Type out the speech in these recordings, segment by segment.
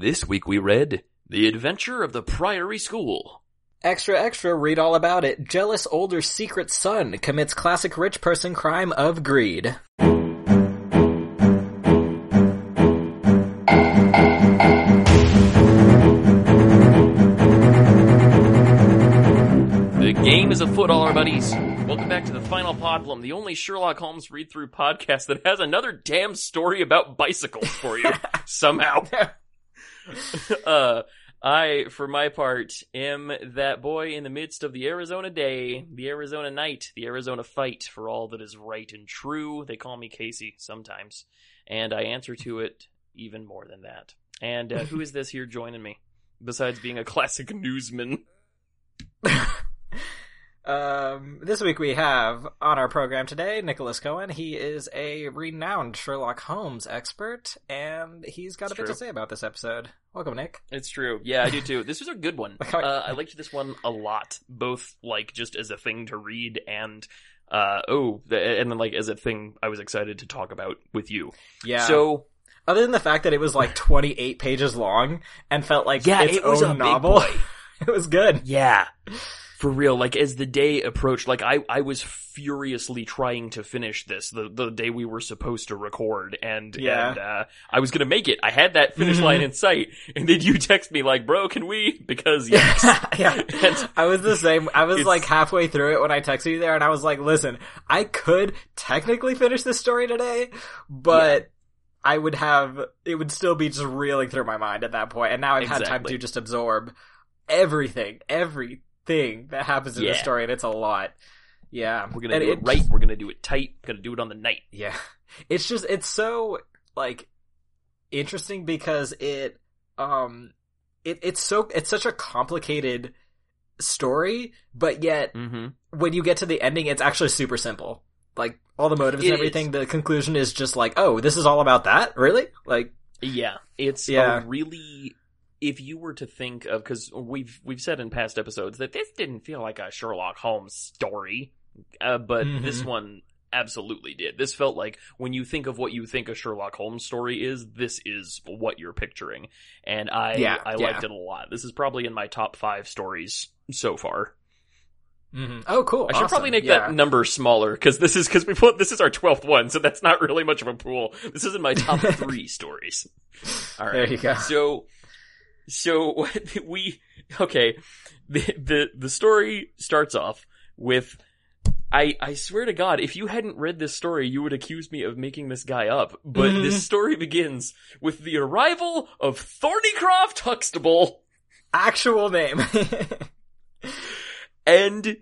This week we read The Adventure of the Priory School. Extra, extra, read all about it. Jealous older secret son commits classic rich person crime of greed. The game is afoot, all our buddies. Welcome back to the Final Podplum, the only Sherlock Holmes read-through podcast that has another damn story about bicycles for you, somehow. I, for my part, am that boy in the midst of the Arizona day, the Arizona night, the Arizona fight for all that is right and true. They call me Casey sometimes, and I answer to it even more than that. And who is this here joining me, besides being a classic newsman? This week we have on our program today Nicholas Cohen. He is a renowned Sherlock Holmes expert, and he's got a bit to say about this episode. Welcome, Nick. It's true. Yeah, I do too. This was a good one. I liked this one a lot, both like just as a thing to read and and then like as a thing I was excited to talk about with you. Yeah. So other than the fact that it was like 28 pages long and felt like its own novel, it was good. Yeah. For real, like, as the day approached, like, I was furiously trying to finish this, the day we were supposed to record, and I was gonna make it. I had that finish line in sight, and then you text me, like, bro, can we? Because, yes. Yeah. And I was the same. I was, like, halfway through it when I texted you there, and I was like, listen, I could technically finish this story today, but... Yeah. it would still be just reeling through my mind at that point, and now I've had time to just absorb everything that happens in the story, and it's a lot. Yeah, we're gonna do it right. We're gonna do it tight. We're gonna do it on the night. Yeah, it's just so like interesting because it's such a complicated story, but yet when you get to the ending, it's actually super simple. Like all the motives and everything, the conclusion is just like, oh, this is all about that, really? Like, yeah, it's a really. If you were to think of, because we've said in past episodes that this didn't feel like a Sherlock Holmes story, but this one absolutely did. This felt like when you think of what you think a Sherlock Holmes story is, this is what you're picturing, and I liked it a lot. This is probably in my top 5 stories so far. Mm-hmm. Oh, cool! I should probably make that number smaller because this is our 12th one, so that's not really much of a pool. This is in my top 3 stories. All right, there you go. So the story starts off with, I swear to God, if you hadn't read this story, you would accuse me of making this guy up. But this story begins with the arrival of Thornycroft Huxtable. Actual name. And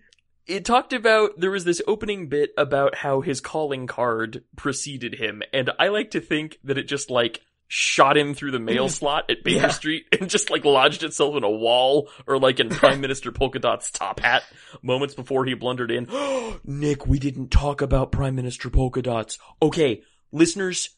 it talked about, there was this opening bit about how his calling card preceded him. And I like to think that it just like, shot him through the mail slot at Baker Street and just like lodged itself in a wall or like in Prime Minister Polka Dot's top hat moments before he blundered in. Nick, we didn't talk about Prime Minister Polka Dots. Okay, listeners,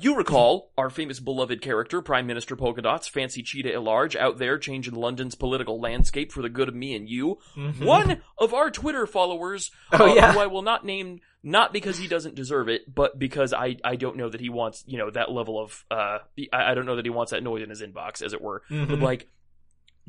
you recall our famous beloved character, Prime Minister Polka Dots, fancy cheetah at large, out there changing London's political landscape for the good of me and you. One of our Twitter followers, who I will not name, not because he doesn't deserve it, but because I don't know that he wants, you know, that level of, I don't know that he wants that noise in his inbox, as it were. But like,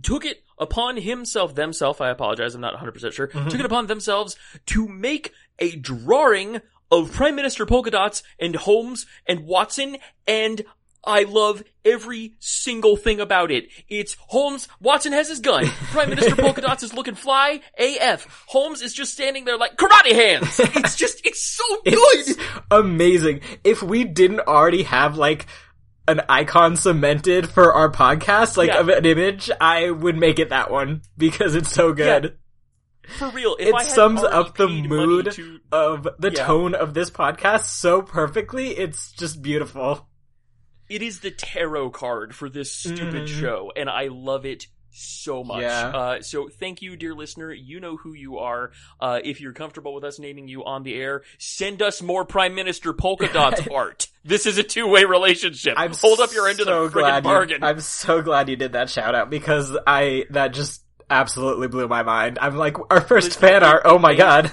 took it upon themselves, I apologize, I'm not 100% sure, took it upon themselves to make a drawing of Prime Minister Polka Dots and Holmes and Watson, and I love every single thing about it. It's Holmes, Watson has his gun, Prime Minister Polka Dots is looking fly AF, Holmes is just standing there like, karate hands! It's just, it's so good! It's amazing. If we didn't already have, like, an icon cemented for our podcast, like, of an image, I would make it that one, because it's so good. Yeah. For real, it sums up the mood of the tone of this podcast so perfectly. It's just beautiful. It is the tarot card for this stupid show, and I love it so much. Yeah. So thank you, dear listener. You know who you are. If you're comfortable with us naming you on the air, send us more Prime Minister Polka Dots art. This is a two-way relationship. Hold up your end of the friggin' bargain. I'm so glad you did that shout-out, because that just... absolutely blew my mind. I'm like, our first fan art, oh my god.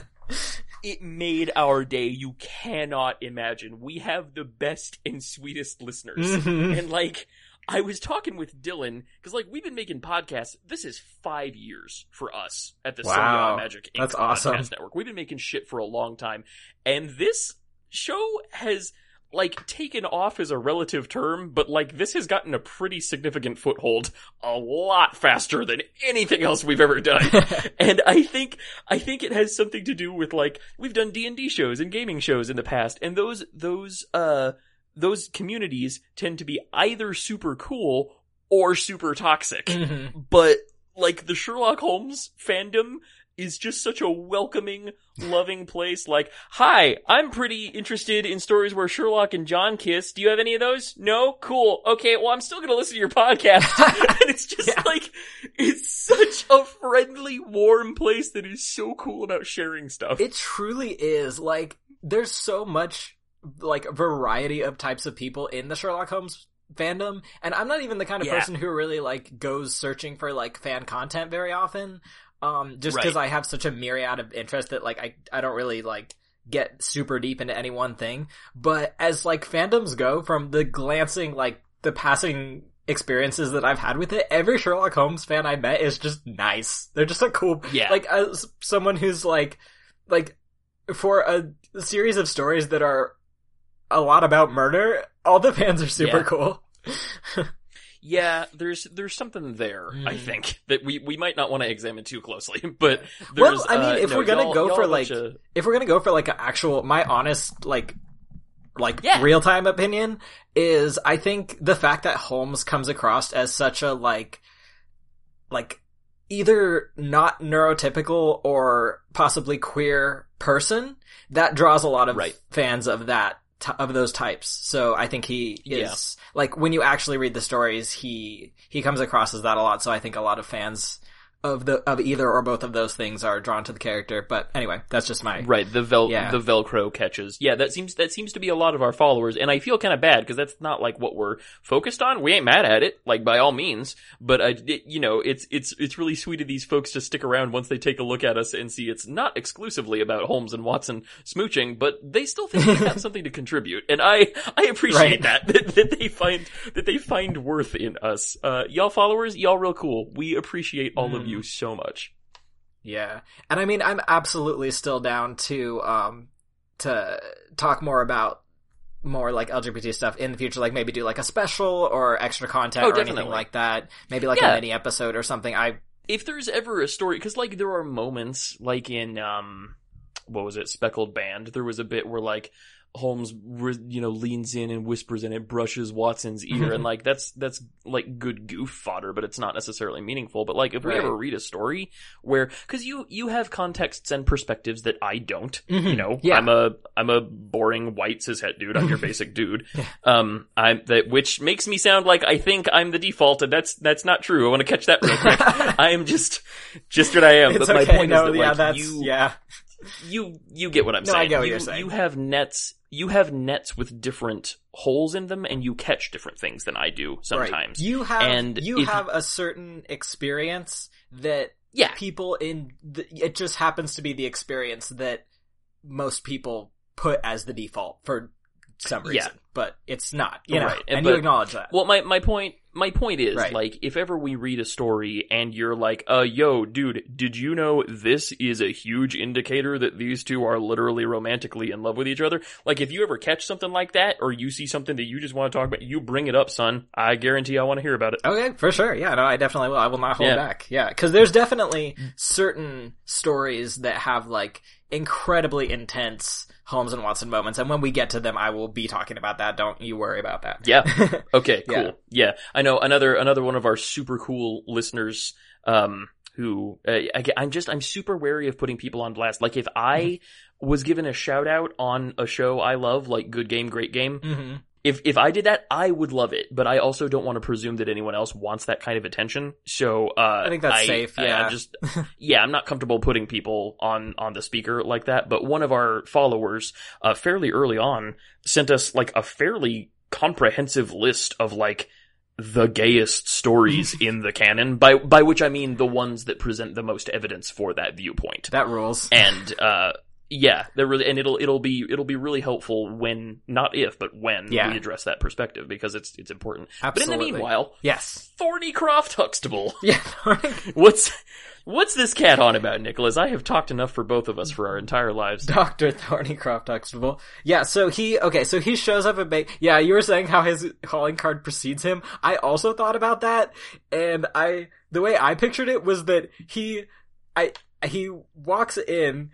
It made our day. You cannot imagine. We have the best and sweetest listeners. And like, I was talking with Dylan, because, like, we've been making podcasts. This is 5 years for us at the Symbiotic Magic Inc. That's awesome. Podcast Network. We've been making shit for a long time. And this show has, like, taken off as a relative term, but, like, this has gotten a pretty significant foothold a lot faster than anything else we've ever done. And I think it has something to do with, like, we've done D&D shows and gaming shows in the past, and those communities tend to be either super cool or super toxic. Mm-hmm. But, like, the Sherlock Holmes fandom is just such a welcoming, loving place. Like, hi, I'm pretty interested in stories where Sherlock and John kiss. Do you have any of those? No? Cool. Okay, well, I'm still going to listen to your podcast. And it's just like, it's such a friendly, warm place that is so cool about sharing stuff. It truly is. Like, there's so much, like, variety of types of people in the Sherlock Holmes fandom, and I'm not even the kind of person who really, like, goes searching for, like, fan content very often, just because I have such a myriad of interests that, like, I don't really, like, get super deep into any one thing. But as, like, fandoms go, from the glancing, like, the passing experiences that I've had with it, every Sherlock Holmes fan I met is just nice. They're just a cool, like, as someone who's, like, for a series of stories that are a lot about murder, all the fans are super cool. Yeah, there's something there, I think, that we might not want to examine too closely. But there's, well, I mean, if we're gonna go for, like, if we're gonna go for, like, an actual, my honest, like real time opinion is, I think the fact that Holmes comes across as such a like either not neurotypical or possibly queer person, that draws a lot of fans of that. Of those types. So I think he is, like, when you actually read the stories, he comes across as that a lot. So I think a lot of fans of either or both of those things are drawn to the character. But anyway, that's just my the Velcro catches. Yeah, that seems to be a lot of our followers, and I feel kind of bad because that's not, like, what we're focused on. We ain't mad at it, like, by all means. But it's really sweet of these folks to stick around once they take a look at us and see it's not exclusively about Holmes and Watson smooching, but they still think they have something to contribute, and I appreciate that they find worth in us. Y'all followers, y'all real cool. We appreciate all of you so much. Yeah. And I mean, I'm absolutely still down to talk more about like LGBT stuff in the future, like maybe do like a special or extra content or anything like that. Maybe like a mini episode or something. If there's ever a story, because, like, there are moments, like in what was it, Speckled Band, there was a bit where, like, Holmes, you know, leans in and whispers and it brushes Watson's ear, and, like, that's like good goof fodder, but it's not necessarily meaningful. But, like, if we ever read a story where, because you have contexts and perspectives that I don't, you know, I'm a boring white cishet dude. I'm your basic dude. Which makes me sound like I think I'm the default, and that's not true. I want to catch that real quick. I am just what I am. It's but my point is that, like, you get what I'm saying. I get what you're saying. You have nets with different holes in them, and you catch different things than I do sometimes. Right. You have a certain experience that people it just happens to be the experience that most people put as the default for some reason, but it's not, you know, and you acknowledge that. Well, my point is, like, if ever we read a story and you're like, yo, dude, did you know this is a huge indicator that these two are literally romantically in love with each other? Like, if you ever catch something like that, or you see something that you just want to talk about, you bring it up, son. I guarantee I want to hear about it. Okay, for sure. Yeah, no, I definitely will. I will not hold back. Yeah, because there's definitely certain stories that have, like, incredibly intense Holmes and Watson moments, and when we get to them, I will be talking about that. Don't you worry about that. Yeah. Okay, cool. Yeah. I know another one of our super cool listeners, who, I'm super wary of putting people on blast. Like, if I was given a shout out on a show I love, like Good Game, Great Game, if I did that, I would love it, but I also don't want to presume that anyone else wants that kind of attention. So, I think that's safe. Yeah. I'm not comfortable putting people on the speaker like that, but one of our followers, fairly early on, sent us, like, a fairly comprehensive list of, like, the gayest stories in the canon, by which I mean the ones that present the most evidence for that viewpoint. That rules. And Yeah, they're really, and it'll be really helpful when, not if, but when we address that perspective, because it's important. Absolutely. But in the meanwhile, yes, Thornycroft Huxtable. Yeah, what's this cat on about, Nicholas? I have talked enough for both of us for our entire lives. Dr. Thornycroft Huxtable. Yeah, so he shows up at Baker. Yeah, you were saying how his calling card precedes him. I also thought about that, and the way I pictured it was that he walks in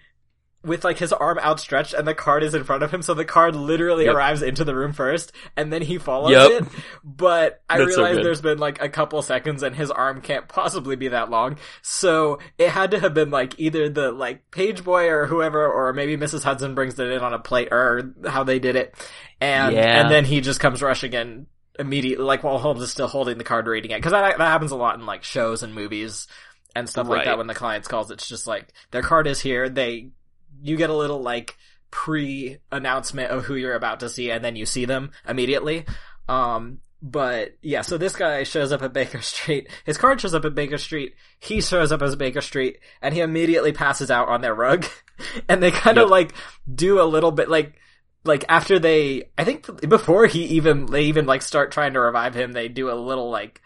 with, like, his arm outstretched, and the card is in front of him, so the card literally arrives into the room first, and then he follows it. But I realize there's been, like, a couple seconds, and his arm can't possibly be that long, so it had to have been, like, either the, like, page boy or whoever, or maybe Mrs. Hudson brings it in on a plate, or how they did it, and then he just comes rushing in immediately, like, while Holmes is still holding the card, reading it, because that happens a lot in, like, shows and movies and stuff like that when the clients calls. It's just, like, their card is here, you get a little, like, pre-announcement of who you're about to see, and then you see them immediately. But, yeah, so this guy shows up at Baker Street. His card shows up at Baker Street. He shows up as Baker Street, and he immediately passes out on their rug. And they kind of, like, do a little bit, like, after they even, like, start trying to revive him, they do a little, like,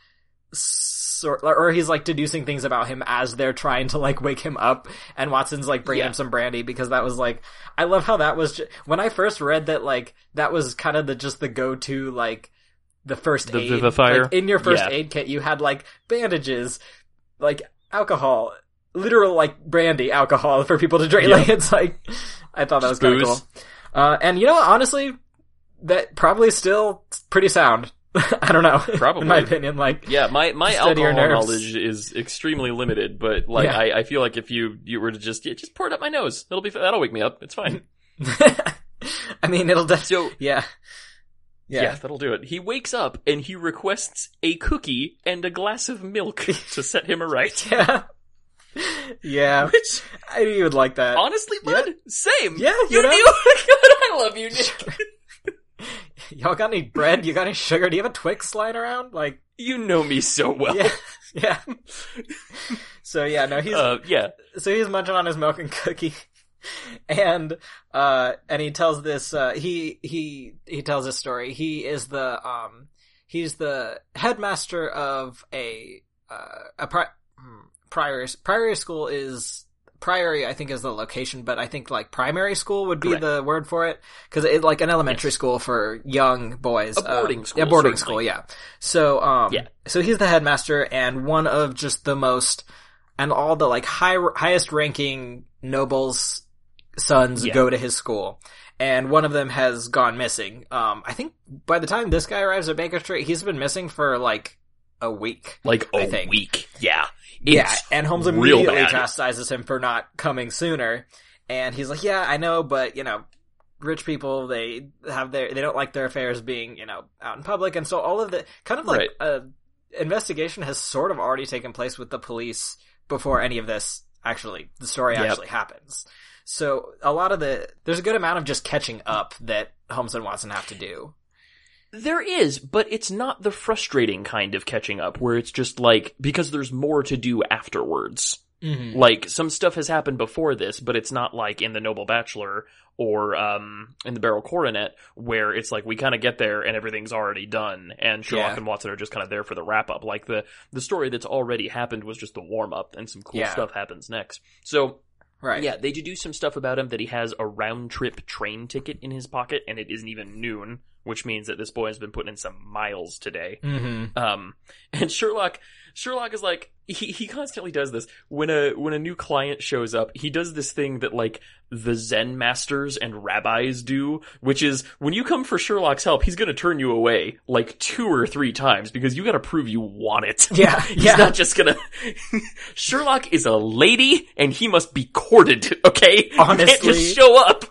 or he's, like, deducing things about him as they're trying to, like, wake him up, and Watson's, like, bringing him some brandy, because that was, like, I love how that was, when I first read that, like, that was kind of the go-to, like, the first aid. The vivifier. Like, in your first aid kit, you had, like, bandages, like, alcohol, literal, like, brandy alcohol for people to drink, like, it's, like, I thought that was kind of cool. And, you know, honestly, that probably still pretty sound. I don't know. Probably. In my opinion, like... Yeah, my alcohol knowledge is extremely limited, but, like, I feel like if you were to just pour it up my nose, that'll wake me up. It's fine. I mean, it'll definitely... So, yeah, that'll do it. He wakes up, and he requests a cookie and a glass of milk to set him aright. Yeah. Which... I knew you would like that. Honestly, bud, same. Yeah, you know? I love you, Nick. Y'all got any bread? You got any sugar? Do you have a Twix lying around? Like, you know me so well. Yeah. So he's So he's munching on his milk and cookie, and he tells this he tells this story. He is the he's the headmaster of a priory. Priory school is. Priory, I think, is the location, but I think, like, primary school would be the word for it, because it's like an elementary school for young boys. A boarding school. So, so he's the headmaster, and one of just the most, and all the, like, highest ranking nobles' sons go to his school, and one of them has gone missing. I think by the time this guy arrives at Baker Street, he's been missing for, like, a week. Yeah. And Holmes immediately chastises him for not coming sooner. And he's like, yeah, I know, but, you know, rich people, they don't like their affairs being, you know, out in public. And so all of the, kind of like, investigation has sort of already taken place with the police before any of this the story actually happens. So there's a good amount of just catching up that Holmes and Watson have to do. There is, but it's not the frustrating kind of catching up where it's just like, because there's more to do afterwards. Mm-hmm. Like, some stuff has happened before this, but it's not like in The Noble Bachelor or in The Barrel Coronet where it's like we kind of get there and everything's already done and Sherlock and Watson are just kind of there for the wrap-up. Like, the story that's already happened was just the warm-up, and some cool stuff happens next. So... Right. Yeah, they deduce some stuff about him, that he has a round-trip train ticket in his pocket, and it isn't even noon, which means that this boy has been putting in some miles today. Mm-hmm. And Sherlock is like, he constantly does this. When a new client shows up, he does this thing that, like, the Zen masters and rabbis do, which is, when you come for Sherlock's help, he's gonna turn you away, like, 2 or 3 times, because you gotta prove you want it. Yeah. He's not just gonna... Sherlock is a lady, and he must be courted, okay? Honestly. You can't just show up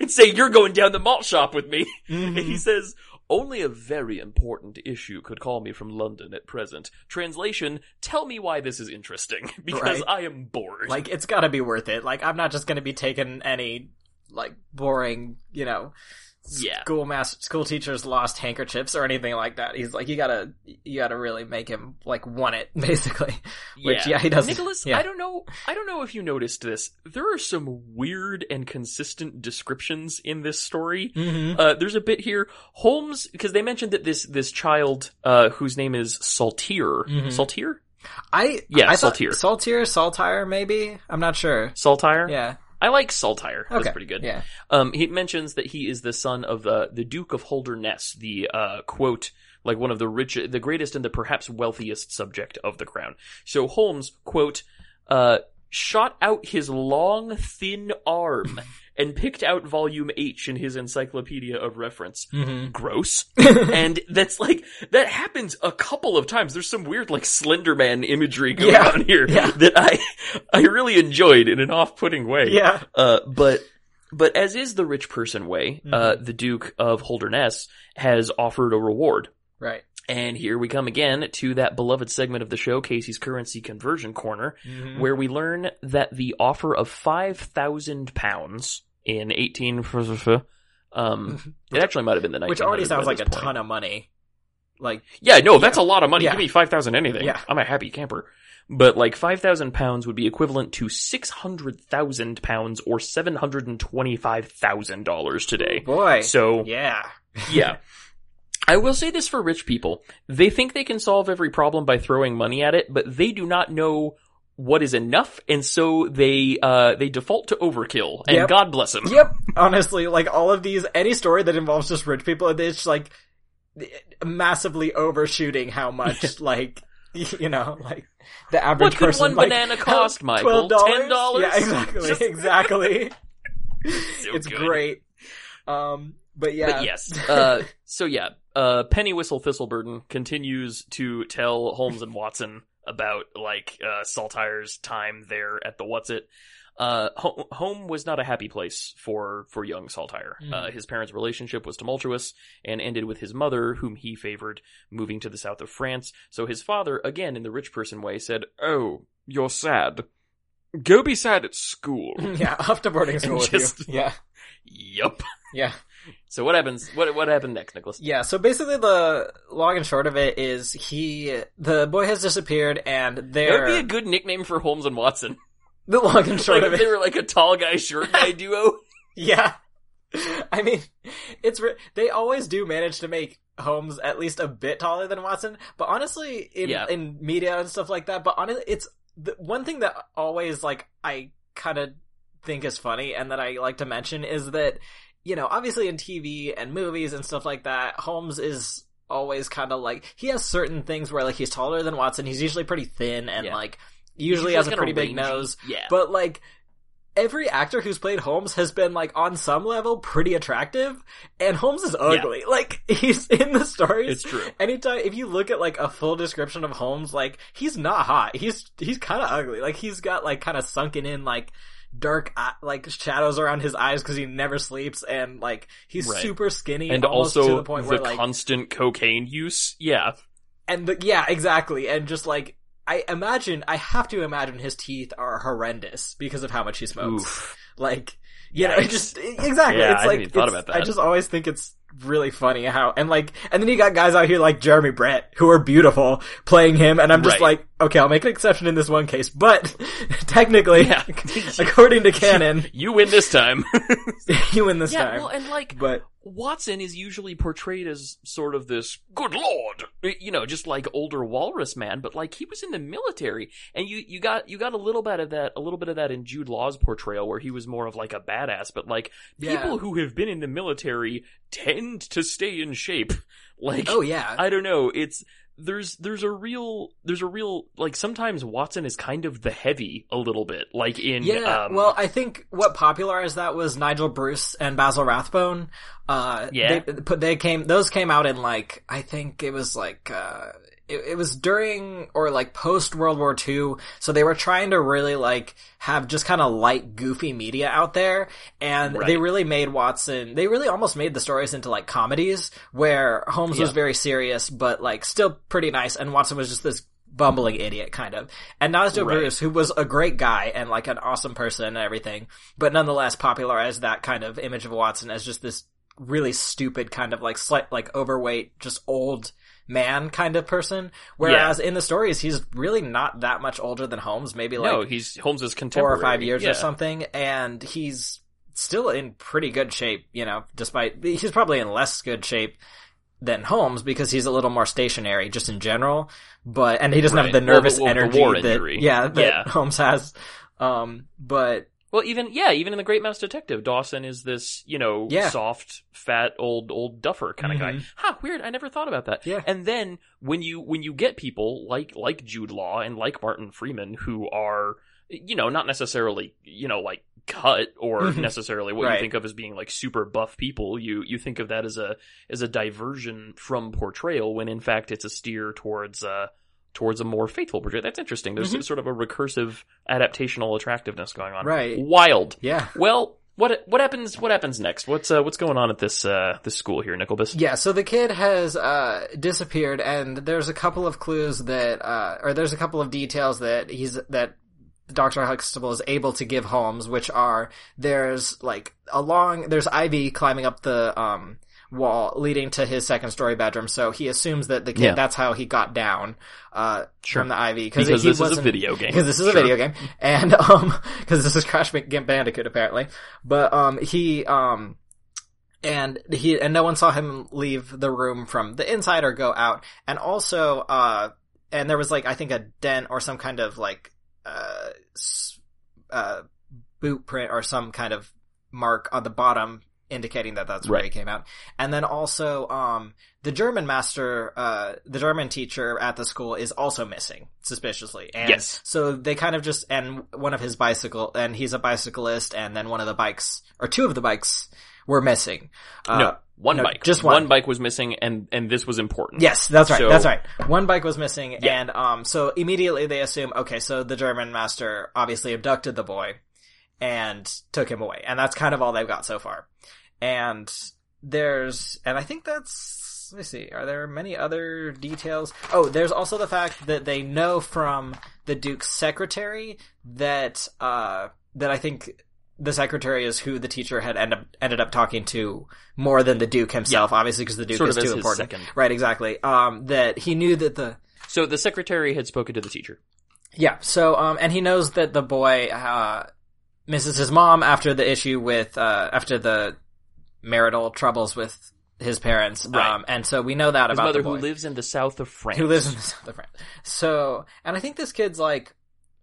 and say, you're going down the malt shop with me. Mm-hmm. And he says... Only a very important issue could call me from London at present. Translation, tell me why this is interesting, because I am bored. Like, it's gotta be worth it. Like, I'm not just gonna be taking any, like, boring, you know, school teachers lost handkerchiefs or anything like that. He's like, you gotta really make him like want it, basically. Which he doesn't. Nicholas, yeah. I don't know if you noticed this. There are some weird and consistent descriptions in this story. Mm-hmm. There's a bit here. Holmes, because they mentioned that this child whose name is Saltire. Mm-hmm. Saltire? I thought Saltire. Saltire, maybe? I'm not sure. Saltire? Yeah. I like Saltire. Okay. That's pretty good. Yeah. He mentions that he is the son of the Duke of Holderness, the quote, like one of the richest, the greatest, and the perhaps wealthiest subject of the crown. So Holmes, quote, shot out his long, thin arm and picked out volume H in his encyclopedia of reference. Mm-hmm. Gross. And that's like, that happens a couple of times. There's some weird like Slender Man imagery going on here that I really enjoyed in an off-putting way. Yeah. But as is the rich person way, mm-hmm. The Duke of Holderness has offered a reward. Right. And here we come again to that beloved segment of the show, Casey's Currency Conversion Corner, mm-hmm. where we learn that the offer of 5,000 pounds in 18... it actually might have been the 1900s. Which already sounds like a ton of money. Like, yeah, no, that's a lot of money. Yeah. Give me 5,000 anything. Yeah. I'm a happy camper. But like 5,000 pounds would be equivalent to 600,000 pounds or $725,000 today. Boy. So... Yeah. Yeah. I will say this for rich people. They think they can solve every problem by throwing money at it, but they do not know what is enough, and so they default to overkill, and God bless them. Yep. Honestly, like all of these, any story that involves just rich people, it's like massively overshooting how much, like, you know, like the average person. What could one banana cost, Michael? $10? Yeah, exactly. Exactly. So it's good. Great. But yeah. But yes. Penny Whistle Thistleburden continues to tell Holmes and Watson about, like, Saltire's time there at the what's-it. Home was not a happy place for young Saltire. Mm. His parents' relationship was tumultuous and ended with his mother, whom he favored, moving to the south of France. So his father, again in the rich person way, said, "Oh, you're sad. Go be sad at school." Yeah, off to boarding school with you. Yeah. Yup. Yeah. So what happens? What happened next, Nicholas? Yeah. So basically, the long and short of it is the boy has disappeared, and that would be a good nickname for Holmes and Watson. The long and short of it, they were like a tall guy, short guy duo. Yeah. I mean, they always do manage to make Holmes at least a bit taller than Watson, but honestly, in media and stuff like that. But honestly, it's the one thing that always like I kind of think is funny, and that I like to mention is that. You know, obviously in TV and movies and stuff like that, Holmes is always kind of like, he has certain things where like he's taller than Watson, he's usually pretty thin and like, usually has a pretty big nose, but like, every actor who's played Holmes has been like, on some level, pretty attractive, and Holmes is ugly. Yeah. Like, he's in the stories. It's true. Anytime, if you look at like, a full description of Holmes, like, he's not hot, he's kind of ugly, like, he's got like, kind of sunken in like, dark like shadows around his eyes because he never sleeps and like he's super skinny and also to the point where like constant cocaine use exactly and just like I have to imagine his teeth are horrendous because of how much he smokes. Oof. Like you know it just exactly it's like thought about that. I just always think it's really funny how and then you got guys out here like Jeremy Brett who are beautiful playing him and I'm just like okay I'll make an exception in this one case but technically according to canon you win this time. Time well and like but Watson is usually portrayed as sort of this good lord you know just like older walrus man but like he was in the military and you got a little bit of that in Jude Law's portrayal where he was more of like a badass but like people who have been in the military tend to stay in shape like I don't know it's there's a real like sometimes Watson is kind of the heavy a little bit like in well I think what popularized that was Nigel Bruce and Basil Rathbone they came out in like I think it was like it was during or like post World War II, so they were trying to really like have just kind of light, goofy media out there, and they really made Watson. They really almost made the stories into like comedies where Holmes was very serious, but like still pretty nice, and Watson was just this bumbling idiot kind of. And Nigel Bruce, who was a great guy and like an awesome person and everything, but nonetheless popularized that kind of image of Watson as just this really stupid kind of like slight, like overweight, just old man kind of person. Whereas in the stories, he's really not that much older than Holmes. Maybe like Holmes is contemporary, 4 or 5 years or something. And he's still in pretty good shape, you know, despite he's probably in less good shape than Holmes because he's a little more stationary just in general. But, and he doesn't have the nervous energy that Holmes has. Well, even in The Great Mouse Detective, Dawson is this, soft, fat, old duffer kind of guy. Huh, weird. I never thought about that. Yeah. And then when you get people like Jude Law and like Martin Freeman who are, not necessarily, like cut or necessarily what you think of as being like super buff people, you think of that as a diversion from portrayal when in fact it's a steer towards a more faithful portrayal. That's interesting. There's sort of a recursive adaptational attractiveness going on. Right. Wild. Yeah. Well, what happens next? What's going on at this school here, Nickelbus? Yeah, so the kid has disappeared and there's a couple of clues that there's a couple of details that Dr. Huxtable is able to give Holmes, which are there's Ivy climbing up the wall leading to his second story bedroom, so he assumes that the kid that's how he got down from the Ivy because this is a video game and because this is Crash Bandicoot apparently, but he and no one saw him leave the room from the inside or go out, and also and there was like I think a dent or some kind of like boot print or some kind of mark on the bottom indicating that that's where he came out. And then also the German teacher at the school is also missing suspiciously, and so they kind of just and one of his bicycle and he's a bicyclist, and then one of the bikes or two of the bikes were missing. One bike was missing, and this was important. Yes, that's right. So, that's right. One bike was missing, and so immediately they assume, okay, so the German master obviously abducted the boy and took him away, and that's kind of all they've got so far. And I think that's. Let me see. Are there many other details? Oh, there's also the fact that they know from the Duke's secretary that I think. The secretary is who the teacher had ended up talking to more than the Duke himself, obviously, because the Duke is too important. Second. Right, exactly. That he knew that So the secretary had spoken to the teacher. Yeah, so, and he knows that the boy, misses his mom after the issue with, after the marital troubles with his parents. Right. And so we know that his about mother the boy. Who lives in the south of France. So, and I think this kid's like,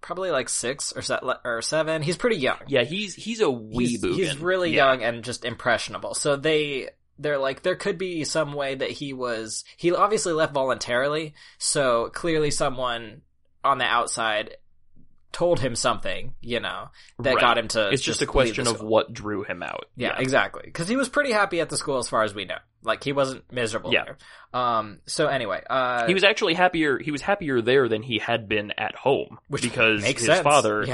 probably like 6 or 7. He's pretty young. Yeah, he's a weeboo. He's really young and just impressionable. So they're like, there could be some way that he obviously left voluntarily. So clearly someone on the outside told him something, that got him to. It's just a question of what drew him out. Yeah. Exactly. Cause he was pretty happy at the school as far as we know. Like he wasn't miserable there. So anyway, he was actually happier. He was happier there than he had been at home, which because makes his sense. Father,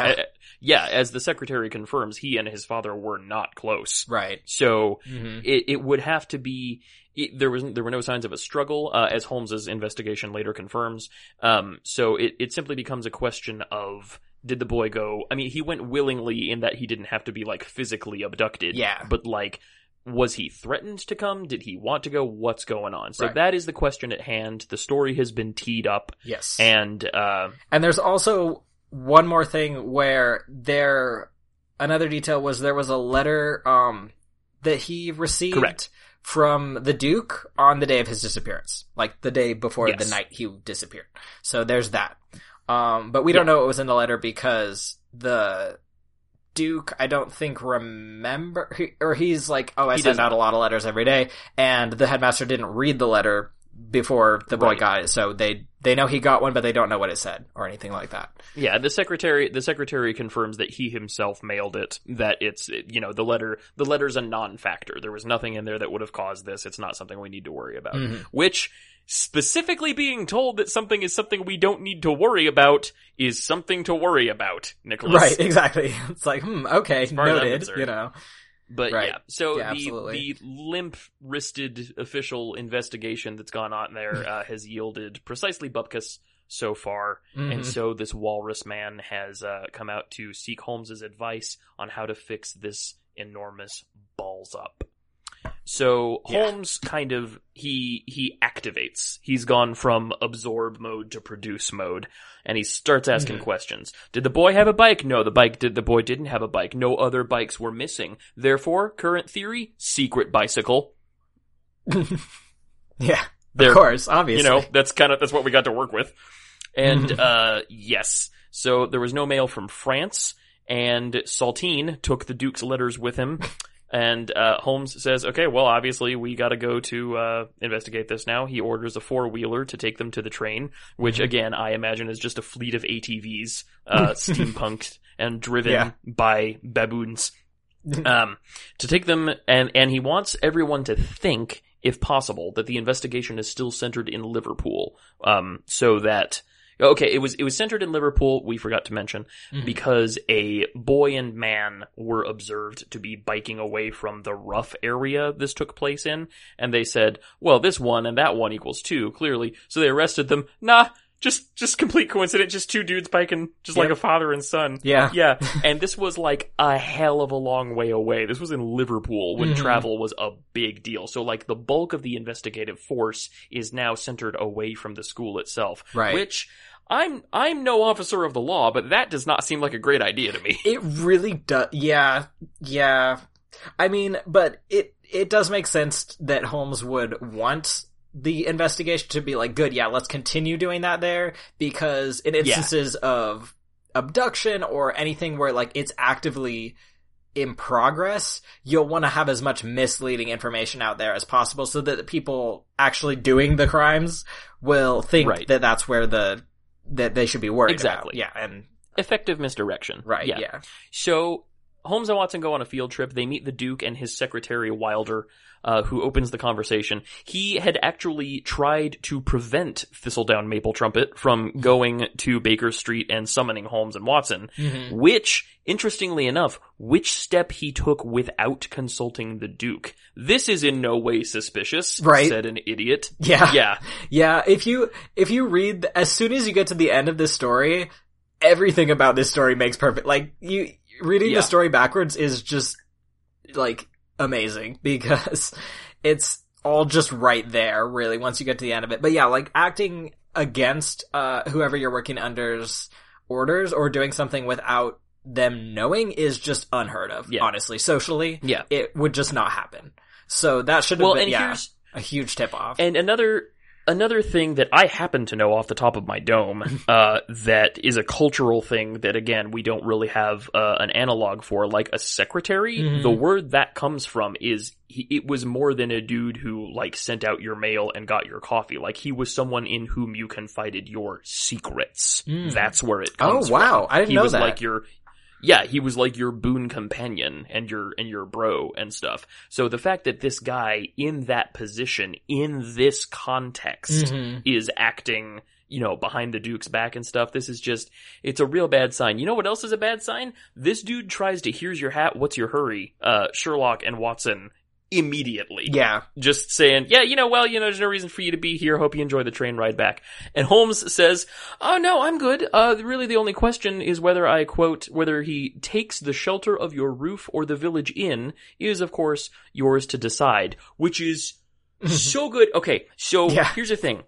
as the secretary confirms, he and his father were not close. Right. So it would have to be. There were no signs of a struggle, as Holmes's investigation later confirms. So it simply becomes a question of. Did the boy go? I mean, he went willingly in that he didn't have to be, like, physically abducted. Yeah. But, like, was he threatened to come? Did he want to go? What's going on? So that is the question at hand. The story has been teed up. Yes. And there's also one more thing where another detail was there was a letter, that he received. Correct. From the Duke on the day of his disappearance. Like, the day before the night he disappeared. So there's that. But we don't know what was in the letter because the Duke, I don't think he's like, oh, I send out a lot of letters every day, and the headmaster didn't read the letter before the boy got it, so they know he got one, but they don't know what it said or anything like that. Yeah, the secretary confirms that he himself mailed it, that it's, the letter's a non-factor. There was nothing in there that would have caused this. It's not something we need to worry about, which... Specifically being told that something is something we don't need to worry about is something to worry about, Nicholas. Right, exactly. It's like, okay, noted, But so the limp-wristed official investigation that's gone on there has yielded precisely bupkis so far. And so this walrus man has come out to seek Holmes's advice on how to fix this enormous balls up. So Holmes kind of, he activates. He's gone from absorb mode to produce mode, and he starts asking questions. Did the boy have a bike? No, the boy didn't have a bike. No other bikes were missing. Therefore, current theory, secret bicycle. Of course, obviously. You know, that's what we got to work with. And, yes. So there was no mail from France, and Saltine took the Duke's letters with him. And Holmes says, okay, well, obviously we got to go to investigate this now. He orders a four-wheeler to take them to the train, which, again, I imagine is just a fleet of ATVs, steampunked and driven by baboons, to take them. And he wants everyone to think, if possible, that the investigation is still centered in Liverpool, so that... Okay, it was centered in Liverpool, we forgot to mention, because a boy and man were observed to be biking away from the rough area this took place in, and they said, well, this one and that one equals two, clearly, so they arrested them. Nah, just complete coincidence, just two dudes biking, just like a father and son. Yeah. Yeah, and this was like a hell of a long way away. This was in Liverpool when travel was a big deal. So like the bulk of the investigative force is now centered away from the school itself. Right. Which... I'm no officer of the law, but that does not seem like a great idea to me. It really does. Yeah. Yeah. I mean, but it does make sense that Holmes would want the investigation to be like, good, yeah, let's continue doing that there, because in instances of abduction or anything where like it's actively in progress, you'll want to have as much misleading information out there as possible so that the people actually doing the crimes will think that that's where that they should be worried about. Yeah, and... effective misdirection. Right, yeah. So, Holmes and Watson go on a field trip. They meet the Duke and his secretary, Wilder, who opens the conversation. He had actually tried to prevent Thistledown Maple Trumpet from going to Baker Street and summoning Holmes and Watson, which, interestingly enough, which step he took without consulting the Duke. This is in no way suspicious, said an idiot. Yeah. If you read, as soon as you get to the end of this story, everything about this story makes perfect, like, you... Reading the story backwards is just, like, amazing, because it's all just right there, really, once you get to the end of it. But yeah, like, acting against whoever you're working under's orders or doing something without them knowing is just unheard of, honestly. Socially, it would just not happen. So that should have been, a huge tip-off. And Another thing that I happen to know off the top of my dome, that is a cultural thing that, again, we don't really have an analog for, like a secretary, the word that comes from is, it was more than a dude who, like, sent out your mail and got your coffee. Like, he was someone in whom you confided your secrets. That's where it comes from. Oh, wow. I didn't know that. He was like your boon companion and your bro and stuff. So the fact that this guy in that position, in this context, is acting, you know, behind the Duke's back and stuff, this is just, it's a real bad sign. You know what else is a bad sign? This dude tries to, here's your hat, what's your hurry? Sherlock and Watson immediately. Yeah. Just saying, there's no reason for you to be here. Hope you enjoy the train ride back. And Holmes says, oh, no, I'm good. Really the only question is whether I quote, whether he takes the shelter of your roof or the village inn is, of course, yours to decide, which is so good. Okay, so here's the thing.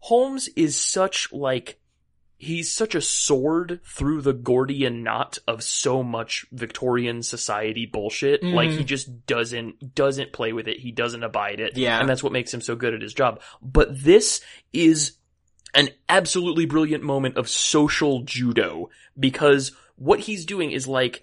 Holmes is such, like, he's such a sword through the Gordian knot of so much Victorian society bullshit. Like, he just doesn't play with it. He doesn't abide it. Yeah. And that's what makes him so good at his job. But this is an absolutely brilliant moment of social judo, because what he's doing is, like,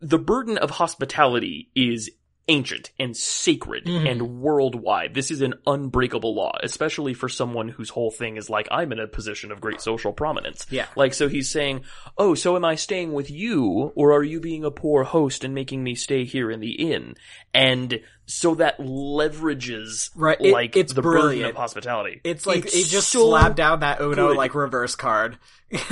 the burden of hospitality is ancient and sacred and worldwide. This is an unbreakable law, especially for someone whose whole thing is like, I'm in a position of great social prominence. Yeah. Like, so he's saying, oh, so am I staying with you, or are you being a poor host and making me stay here in the inn? And so that leverages, like, it's the burden of hospitality. It's like, it just slapped down that Uno, like, reverse card,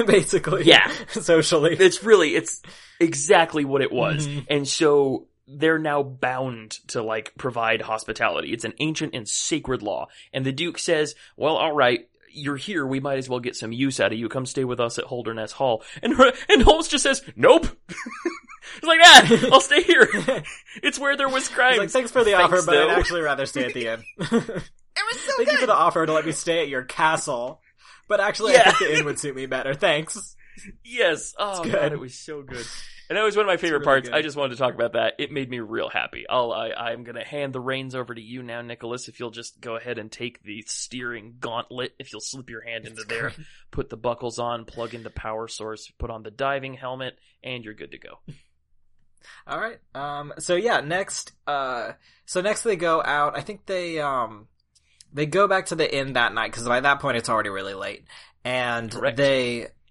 basically. Yeah. Socially. It's exactly what it was. And so... they're now bound to, like, provide hospitality. It's an ancient and sacred law. And the Duke says, well, all right, you're here. We might as well get some use out of you. Come stay with us at Holderness Hall. And Holmes just says, nope. It's like, Dad, I'll stay here. It's where there was crime. Like, thanks for the offer, but I'd actually rather stay at the inn. It was so Thank you for the offer to let me stay at your castle. But actually, I think the inn would suit me better. Thanks. Yes. Oh, God, it was so good. And that was one of my favorite parts. Good. I just wanted to talk about that. It made me real happy. I'm going to hand the reins over to you now, Nicholas, if you'll just go ahead and take the steering gauntlet. If you'll slip your hand into there, put the buckles on, plug in the power source, put on the diving helmet, and you're good to go. All right. So next they go out. I think they go back to the inn that night, because by that point it's already really late. And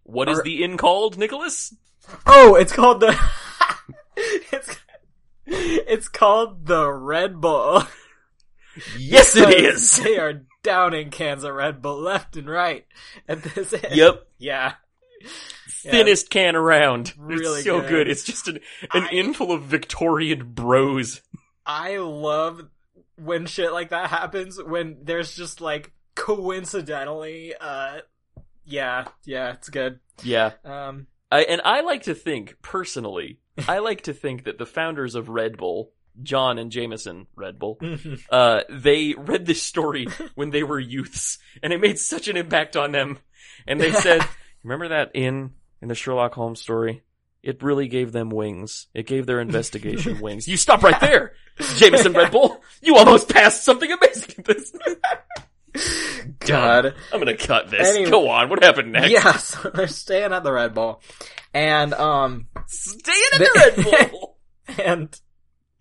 What is the inn called, Nicholas? Oh, it's called the it's called the Red Bull. Yes, so it is. They are downing cans of Red Bull left and right at this end. Yep. Yeah. Thinnest can around. Really, it's so good. It's just an inn full of Victorian bros. I love when shit like that happens, when there's just like coincidentally it's good. Yeah. I like to think, personally, that the founders of Red Bull, John and Jameson Red Bull, they read this story when they were youths, and it made such an impact on them. And they said, remember that inn in the Sherlock Holmes story? It really gave them wings. It gave their investigation wings. You stop right there, Jameson Red Bull. You almost passed something amazing at this. God, I'm gonna cut this. Anyway, go on. What happened next? Yeah, so they're staying at the Red Bull, and Red Bull. And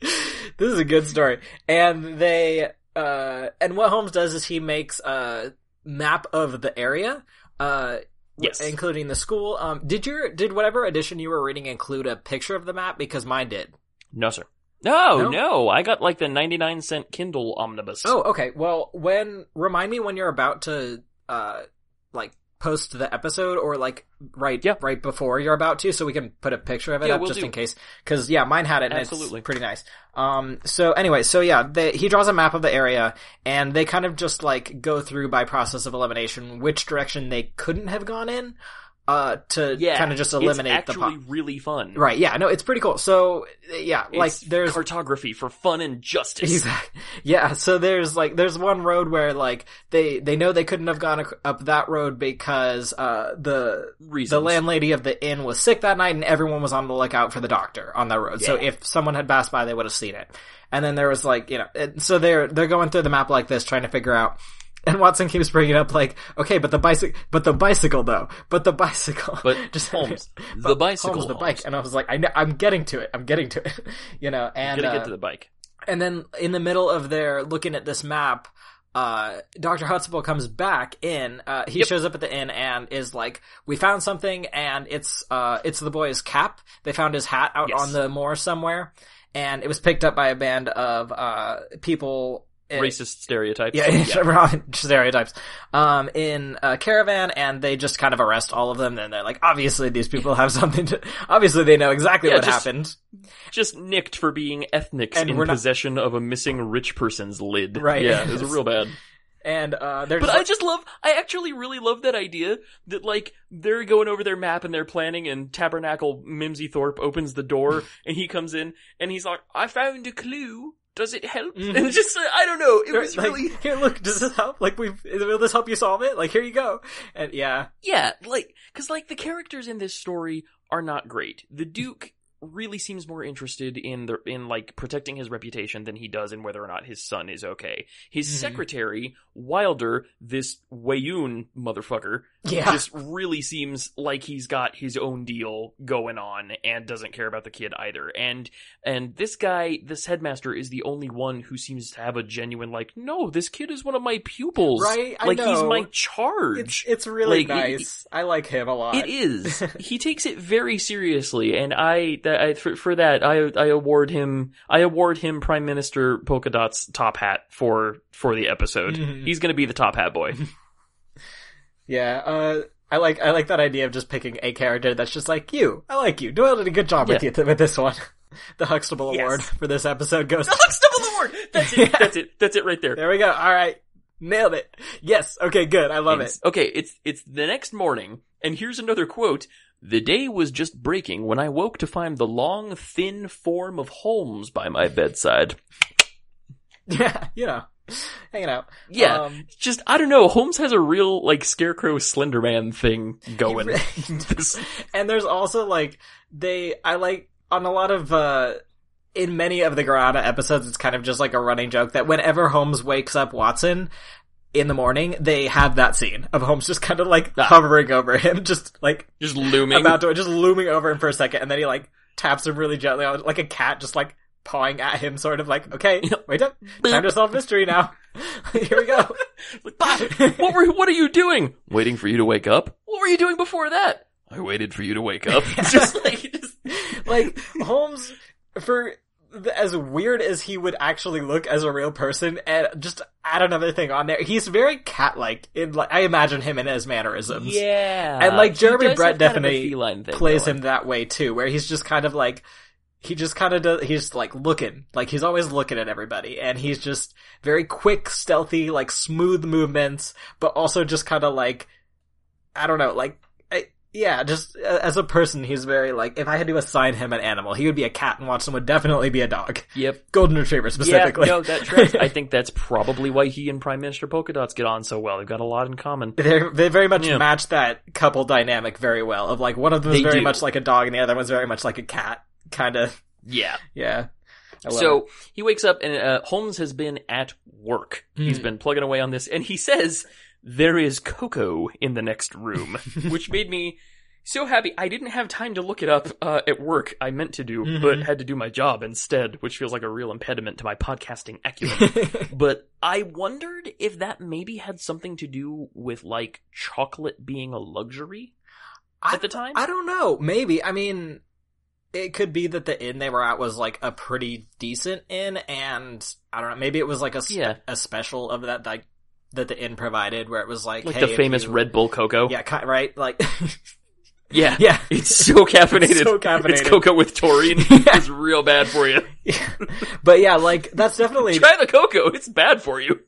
this is a good story. And they and what Holmes does is he makes a map of the area, yes, including the school. Did whatever edition you were reading include a picture of the map? Because mine did. No, sir. No, I got like the 99-cent Kindle omnibus. Oh, okay. Well, remind me when you're about to, post the episode or right before you're about to, so we can put a picture of it up in case. Cause mine had it and Absolutely. It's pretty nice. He draws a map of the area and they kind of just like go through by process of elimination which direction they couldn't have gone in. Kind of just eliminate the pop. It's actually really fun. Right, yeah, no, it's pretty cool. So, there's... cartography for fun and justice. Exactly. Yeah, so there's one road where, they know they couldn't have gone up that road because, the landlady of the inn was sick that night and everyone was on the lookout for the doctor on that road. Yeah. So if someone had passed by, they would have seen it. And then there was, so they're going through the map like this, trying to figure out. And Watson keeps bringing up, okay, but the bicycle. But just Holmes, the bicycle. Holmes, the bike. And I was like, I'm getting to it. You know, and. You're gonna get to the bike. And then in the middle of their looking at this map, Dr. Huxtable comes back in, he shows up at the inn and is like, we found something and it's the boy's cap. They found his hat out on the moor somewhere and it was picked up by a band of, people. Racist stereotypes. Stereotypes. In a caravan, and they just kind of arrest all of them, and they're like, obviously these people have something to, obviously they know exactly what happened. Just nicked for being ethnics and possession of a missing rich person's lid. Right. Yeah, it was real bad. And, I actually really love that idea that, they're going over their map and they're planning, and Tabernacle Mimsy Thorpe opens the door, and he comes in, and he's like, I found a clue. Does it help? Mm-hmm. And just, I don't know. It was really... Here, look, does this help? Will this help you solve it? Here you go. And yeah. Yeah, cause the characters in this story are not great. The Duke really seems more interested in protecting his reputation than he does in whether or not his son is okay. His secretary, Wilder, this Wayoon motherfucker, just really seems like he's got his own deal going on and doesn't care about the kid either. And this guy, this headmaster, is the only one who seems to have a genuine, no, this kid is one of my pupils. Right? I know. He's my charge. It's really nice. I like him a lot. It is. He takes it very seriously, and I award him Prime Minister Polka Dot's top hat for the episode. Mm-hmm. He's going to be the top hat boy. Yeah, I like that idea of just picking a character that's just like you. I like you. Doyle did a good job with this one. The Huxtable Award for this episode goes. The Huxtable Award. That's it. Yeah. That's it right there. There we go. All right. Nailed it. Yes. Okay, good. I love it. Okay, it's the next morning, and here's another quote. The day was just breaking when I woke to find the long, thin form of Holmes by my bedside. Yeah, you know, hanging out. Yeah, just, I don't know, Holmes has a real, like, scarecrow Slenderman thing going. And there's also, like, on a lot of, in many of the Garana episodes, it's kind of just like a running joke that whenever Holmes wakes up Watson in the morning, they have that scene of Holmes just kind of like hovering over him, just looming looming over him for a second, and then he like taps him really gently on, like a cat, just like pawing at him, sort of like, okay, wait up, time to solve mystery now. Here we go. What are you doing? Waiting for you to wake up. What were you doing before that? I waited for you to wake up. Just like Holmes, for as weird as he would actually look as a real person, and just add another thing on there. He's very cat-like. I imagine him in his mannerisms. Yeah. And like Jeremy Brett definitely plays him that way too, where he's just kind of like, he's like looking, like he's always looking at everybody, and he's just very quick, stealthy, like smooth movements, but also just kind of like, I don't know, like, yeah, just as a person, he's very, like, if I had to assign him an animal, he would be a cat, and Watson would definitely be a dog. Yep. Golden Retriever, specifically. Yeah, no, that tracks. I think that's probably why he and Prime Minister Polka Dots get on so well. They've got a lot in common. They very much match that couple dynamic very well, of, like, one of them is very much like a dog, and the other one's very much like a cat, kind of. Yeah. Yeah. So, he wakes up, and Holmes has been at work. Mm. He's been plugging away on this, and he says, there is cocoa in the next room, which made me so happy. I didn't have time to look it up at work. I meant to do, but had to do my job instead, which feels like a real impediment to my podcasting acumen. But I wondered if that maybe had something to do with, like, chocolate being a luxury at the time? I don't know. Maybe. I mean, it could be that the inn they were at was, like, a pretty decent inn, and, I don't know, maybe it was, like, a special of that, like, that the inn provided, where it was like hey, the famous Red Bull cocoa. Yeah, right? Like, yeah. It's so caffeinated. It's cocoa with taurine. It's real bad for you. Yeah. But yeah, like, that's definitely try the cocoa. It's bad for you.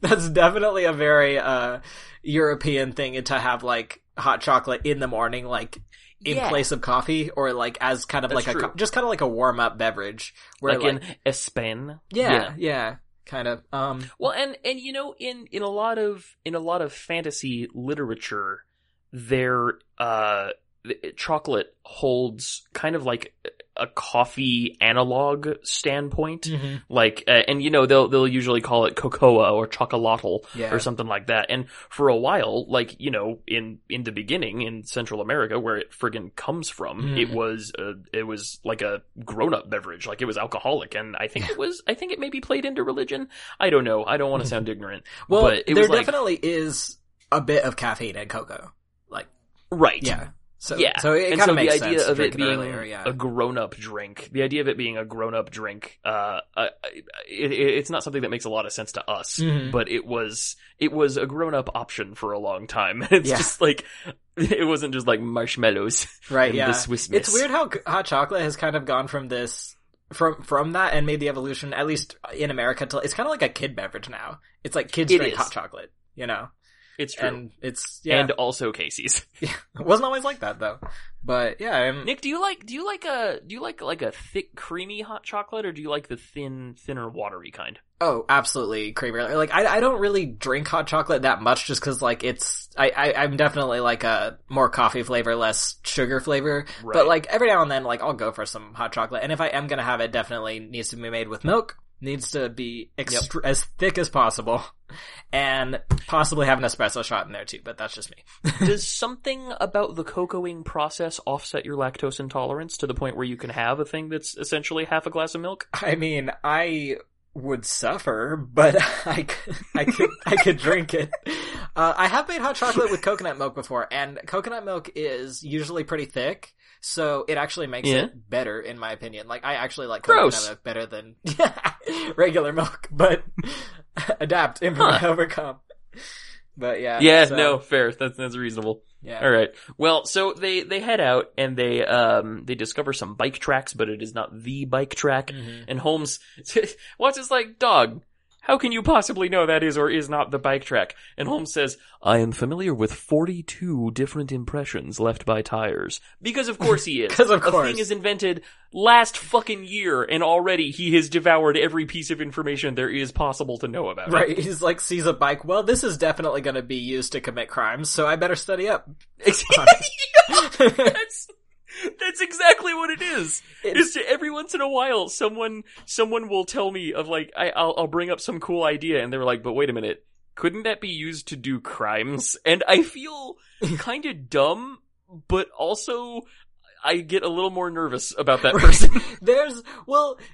That's definitely a very European thing, to have like hot chocolate in the morning, like in place of coffee, or like as kind of just kind of like a warm up beverage. Where like in Spain. Yeah. Kind of. Well, and you know, in a lot of fantasy literature, chocolate holds kind of like a coffee analog standpoint. Mm-hmm. Like, and you know, they'll usually call it cocoa or chocolatl or something like that. And for a while, like, you know, in the beginning in Central America, where it friggin' comes from, it was like a grown up beverage. Like, it was alcoholic, and I think it maybe played into religion. I don't know. I don't want to sound ignorant. Well, but there definitely is a bit of caffeine in cocoa. Like, right. Yeah. So it kind of makes sense. And so the idea of it being a grown-up drink, it's not something that makes a lot of sense to us, but it was a grown-up option for a long time. It's just like, it wasn't just like marshmallows. Right, yeah. The Swiss Miss. It's weird how hot chocolate has kind of gone from this, from that, and made the evolution, at least in America, to, it's kind of like a kid beverage now. It's like kids drink hot chocolate, you know? It's true. And and also Casey's. Yeah. It wasn't always like that though. But yeah, Nick, do you like a thick, creamy hot chocolate, or do you like the thinner, watery kind? Oh, absolutely creamy. Like, I don't really drink hot chocolate that much, just cause like I'm definitely like a more coffee flavor, less sugar flavor. Right. But like every now and then, like, I'll go for some hot chocolate. And if I am gonna have it, definitely needs to be made with milk. Needs to be as thick as possible, and possibly have an espresso shot in there too, but that's just me. Does something about the cocoaing process offset your lactose intolerance to the point where you can have a thing that's essentially half a glass of milk? I mean, I would suffer, but I could drink it. I have made hot chocolate with coconut milk before, and coconut milk is usually pretty thick. So it actually makes it better, in my opinion. Like, I actually like coconut milk better than regular milk, but adapt, improve, overcome. But yeah. Yeah, so. No, fair. That's reasonable. Yeah. All right. Well, so they head out, and they discover some bike tracks, but it is not the bike track. Mm-hmm. And Holmes, Watson's like, dog. How can you possibly know that is or is not the bike track? And Holmes says, I am familiar with 42 different impressions left by tires. Because of course he is. Because of course. A thing is invented last fucking year, and already he has devoured every piece of information there is possible to know about. Right, he's like, sees a bike, well, this is definitely going to be used to commit crimes, so I better study up. That's exactly what it is. It's every once in a while, someone will tell me of like, I'll bring up some cool idea, and they're like, but wait a minute, couldn't that be used to do crimes? And I feel kind of dumb, but also I get a little more nervous about that person.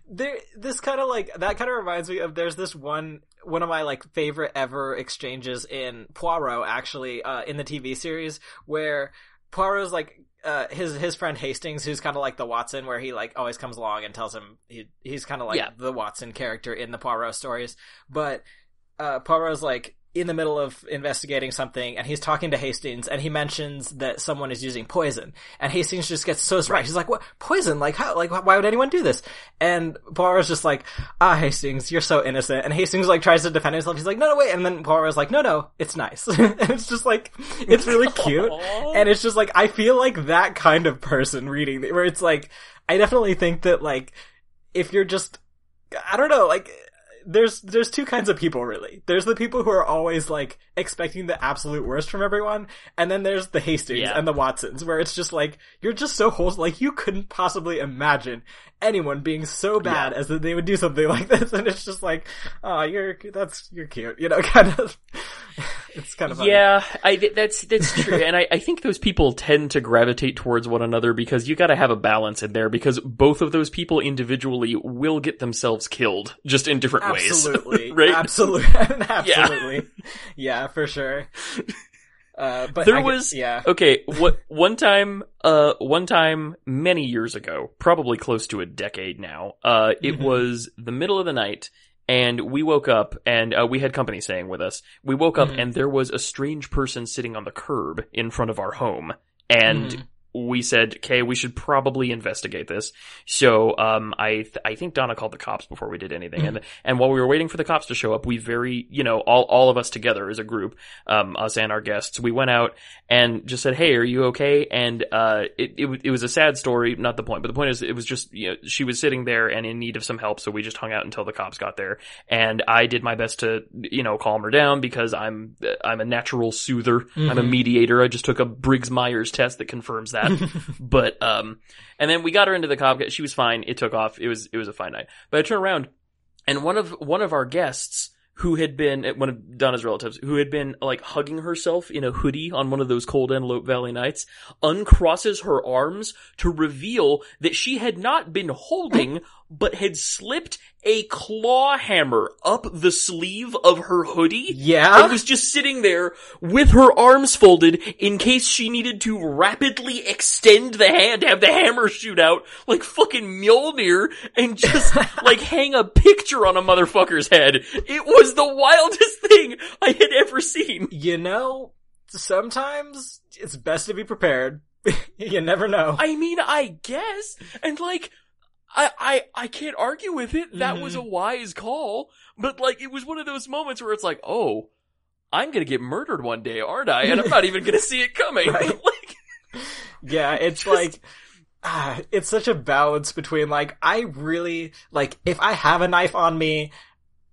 This kind of reminds me of, there's this one of my like favorite ever exchanges in Poirot, actually, in the TV series, where Poirot's like, his friend Hastings, who's kind of like the Watson, where he like always comes along and tells him he's kind of like the Watson character in the Poirot stories. But Poirot's like in the middle of investigating something, and he's talking to Hastings, and he mentions that someone is using poison, and Hastings just gets so surprised. He's like, what poison? Like how? Like why would anyone do this? And Poirot's just like, ah, Hastings, you're so innocent. And Hastings like tries to defend himself. He's like, no, wait. And then Poirot's like, no, it's nice. And it's just like, it's really cute. And it's just like, I feel like that kind of person reading it, where it's like, I definitely think that like, if you're just, I don't know, like, there's two kinds of people, really. There's the people who are always like expecting the absolute worst from everyone, and then there's the Hastings and the Watsons, where it's just like, you're just so wholesome, like you couldn't possibly imagine anyone being so bad as that they would do something like this. And it's just like, oh, you're cute, you know, kind of. It's kind of funny. That's true. And I think those people tend to gravitate towards one another, because you got to have a balance in there, because both of those people individually will get themselves killed, just in different ways. Right? Absolutely. Yeah, for sure. But there one time many years ago, probably close to a decade now, it was the middle of the night. And we woke up, and we had company staying with us. We woke up, and there was a strange person sitting on the curb in front of our home. And we said, okay, we should probably investigate this. So I think Donna called the cops before we did anything. And while we were waiting for the cops to show up, we all of us together as a group, us and our guests, we went out and just said, hey, are you okay? And it was a sad story, not the point. But the point is, it was just, you know, she was sitting there and in need of some help. So we just hung out until the cops got there. And I did my best to, you know, calm her down, because I'm a natural soother. I'm a mediator. I just took a Briggs-Myers test that confirms that. But and then we got her into the cop. She was fine. It took off. It was a fine night. But I turned around, and one of our guests, who had been one of Donna's relatives, who had been like hugging herself in a hoodie on one of those cold Antelope Valley nights, uncrosses her arms to reveal that she had not been holding, but had slipped a claw hammer up the sleeve of her hoodie. Yeah. And was just sitting there with her arms folded in case she needed to rapidly extend the hand, have the hammer shoot out like fucking Mjolnir, and just like hang a picture on a motherfucker's head. It was the wildest thing I had ever seen. You know, sometimes it's best to be prepared. You never know. I mean, I guess. And like, I can't argue with it. That was a wise call. But like, it was one of those moments where it's like, oh, I'm gonna get murdered one day, aren't I? And I'm not even gonna see it coming. Right. Like, yeah, it's just like, it's such a balance between like, I really, like, if I have a knife on me,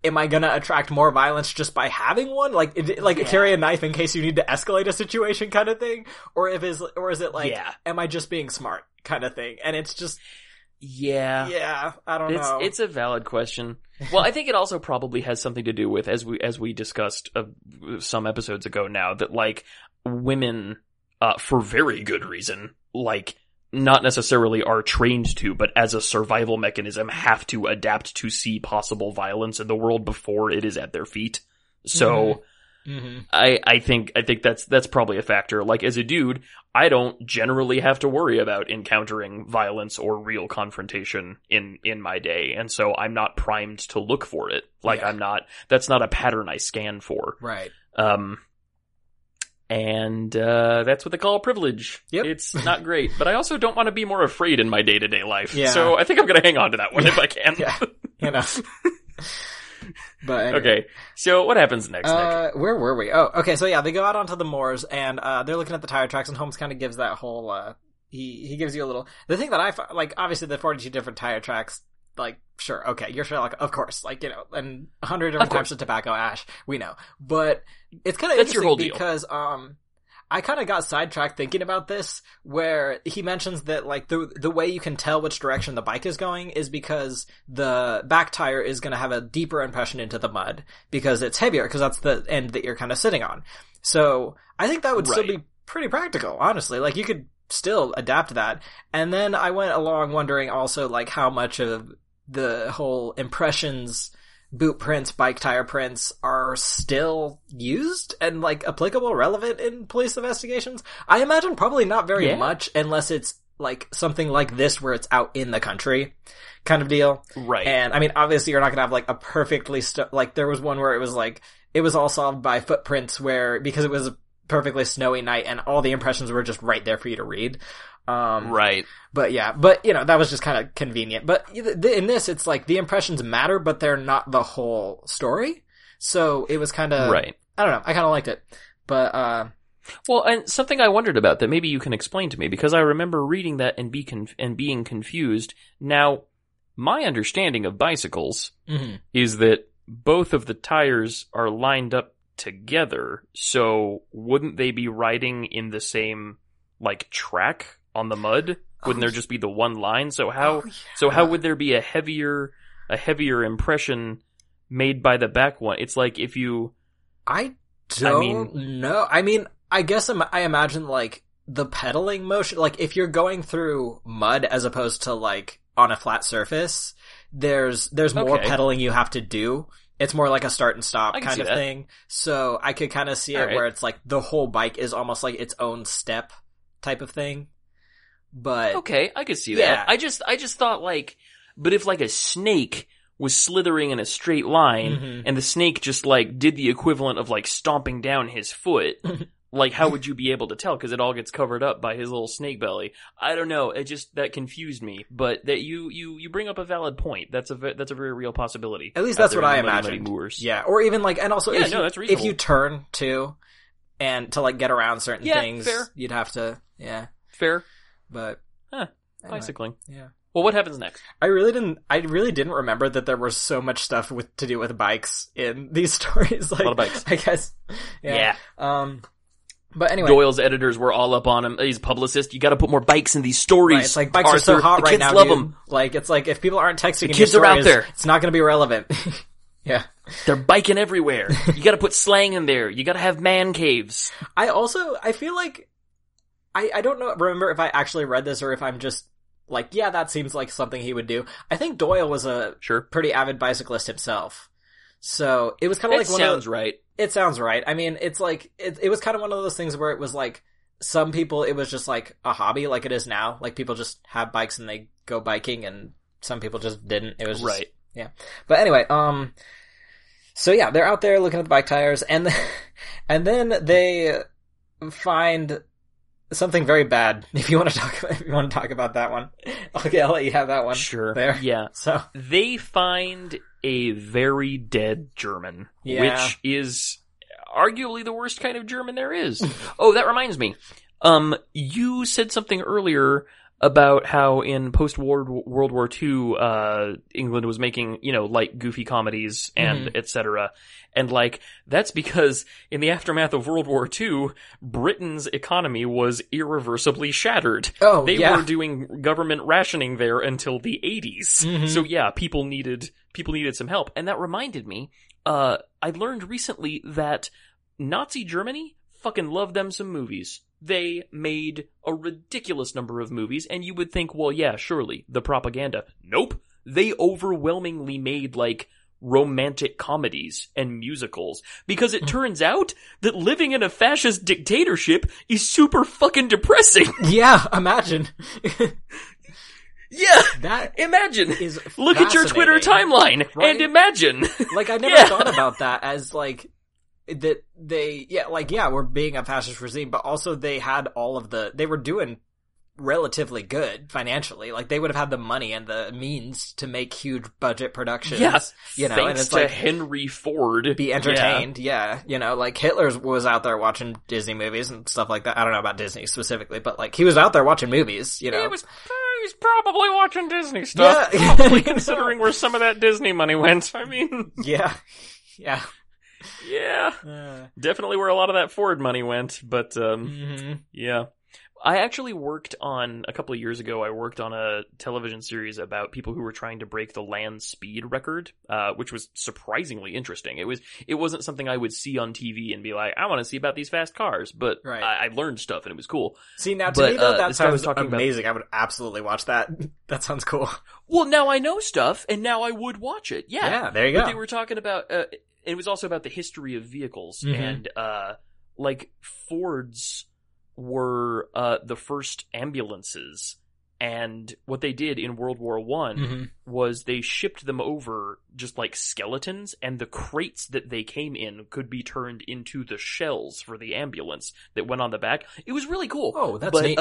am I gonna attract more violence just by having one? Like, carry a knife in case you need to escalate a situation kind of thing? Or is it like, am I just being smart kind of thing? And it's just, I don't know. It's a valid question. Well, I think it also probably has something to do with, as we discussed some episodes ago now, that like women, for very good reason, like not necessarily are trained to, but as a survival mechanism have to adapt to see possible violence in the world before it is at their feet. So I think that's probably a factor. Like, as a dude, I don't generally have to worry about encountering violence or real confrontation in my day. And so I'm not primed to look for it. Like, that's not a pattern I scan for. Right. And that's what they call privilege. Yep. It's not great, but I also don't want to be more afraid in my day-to-day life. Yeah. So I think I'm going to hang on to that one if I can. Yeah. You know. But anyway. Okay, so what happens next, Nick? Where were we? Oh, okay, so yeah, they go out onto the moors, and they're looking at the tire tracks, and Holmes kind of gives that whole, he gives you a little, the thing that I, like, obviously the 42 different tire tracks, like, sure, okay, you're Sherlock, of course, like, you know, and 100 different types of tobacco ash, we know, but it's kind of interesting because, I kind of got sidetracked thinking about this, where he mentions that, like, the way you can tell which direction the bike is going is because the back tire is going to have a deeper impression into the mud because it's heavier, because that's the end that you're kind of sitting on. So I think that would still be pretty practical, honestly. Like, you could still adapt that. And then I went along wondering also, like, how much of the whole impressions, boot prints, bike tire prints are still used and, like, applicable, relevant in police investigations? I imagine probably not very much, unless it's, like, something like this where it's out in the country kind of deal. Right. And, I mean, obviously you're not gonna have, like, a perfectly, like, there was one where it was, like, it was all solved by footprints where, because it was a perfectly snowy night and all the impressions were just right there for you to read. Right. But yeah, but, you know, that was just kind of convenient. But in this, it's like the impressions matter, but they're not the whole story. So it was kind of, I don't know, I kind of liked it. But, well, and something I wondered about that maybe you can explain to me, because I remember reading that and being confused. Now, my understanding of bicycles is that both of the tires are lined up together. So wouldn't they be riding in the same, like, track on the mud? Wouldn't there just be the one line? So how would there be a heavier impression made by the back one? It's like if you, I don't know. I mean, I guess I imagine, like, the pedaling motion, like, if you're going through mud as opposed to, like, on a flat surface, there's more pedaling you have to do. It's more like a start and stop kind of thing. So I could kind of see it where it's like the whole bike is almost like its own step type of thing. But okay, I could see that. I just thought, like, but if, like, a snake was slithering in a straight line and the snake just, like, did the equivalent of, like, stomping down his foot, like, how would you be able to tell? Because it all gets covered up by his little snake belly. I don't know. It just, that confused me. But that you bring up a valid point. That's a very real possibility. At least that's what I imagined. Yeah, or even, like, and also that's reasonable. If you turn too, and to, like, get around certain things, you'd have to fair. But anyway, bicycling. Yeah. Well, what happens next? I really didn't remember that there was so much stuff to do with bikes in these stories. Like, a lot of bikes, I guess. Yeah. But anyway, Doyle's editors were all up on him. He's a publicist. You got to put more bikes in these stories. Right, it's like, bikes are so hot right now. Kids love them. Like, it's like if people aren't texting, the kids are out there. It's not going to be relevant. Yeah, they're biking everywhere. You got to put slang in there. You got to have man caves. I feel like I don't know. Remember if I actually read this or if I'm just like, yeah, that seems like something he would do. I think Doyle was a pretty avid bicyclist himself, so it was kind of like It sounds right. I mean, it's like, it was kind of one of those things where it was like, some people, it was just like a hobby, like it is now. Like, people just have bikes and they go biking, and some people just didn't. It was just, yeah. But anyway, so yeah, they're out there looking at the bike tires, and then they find something very bad. If you want to talk about that one. Okay, I'll let you have that one. Sure. There. Yeah. So they find a very dead German, which is arguably the worst kind of German there is. Oh, that reminds me. You said something earlier about how in post-war World War II, England was making, you know, like, goofy comedies and etc. And, like, that's because in the aftermath of World War II, Britain's economy was irreversibly shattered. Oh, They were doing government rationing there until the 80s. So yeah, people needed some help. And that reminded me, I learned recently that Nazi Germany fucking loved them some movies. They made a ridiculous number of movies, and you would think, well, yeah, surely, the propaganda. Nope. They overwhelmingly made, like, romantic comedies and musicals, because it turns out that living in a fascist dictatorship is super fucking depressing. Yeah, imagine. Yeah, that imagine. Is look at your Twitter timeline, right? And imagine. Like, I never thought about that as, like, that they, yeah, like, yeah, we're being a fascist regime, but also they had all of the, they were doing relatively good financially. Like, they would have had the money and the means to make huge budget productions. Yes, you know, thanks and it's to like Henry Ford. Be entertained. Yeah. You know, like Hitler was out there watching Disney movies and stuff like that. I don't know about Disney specifically, but like he was out there watching movies, you know. He's probably watching Disney stuff. Yeah. Probably considering where some of that Disney money went. I mean. Yeah. Yeah. Yeah. Definitely where a lot of that Ford money went, but yeah. I actually worked on, a couple of years ago, I worked on a television series about people who were trying to break the land speed record, which was surprisingly interesting. It wasn't something I would see on TV and be like, I want to see about these fast cars, but right. I learned stuff and it was cool. See, now to me though, that sounds amazing. I would absolutely watch that. That sounds cool. Well, now I know stuff and now I would watch it. Yeah. Yeah, there you go. But they were talking about, it was also about the history of vehicles and, like Ford's, were the first ambulances, and what they did in World War I was they shipped them over just like skeletons, and the crates that they came in could be turned into the shells for the ambulance that went on the back. It was really cool. Oh, that's neat.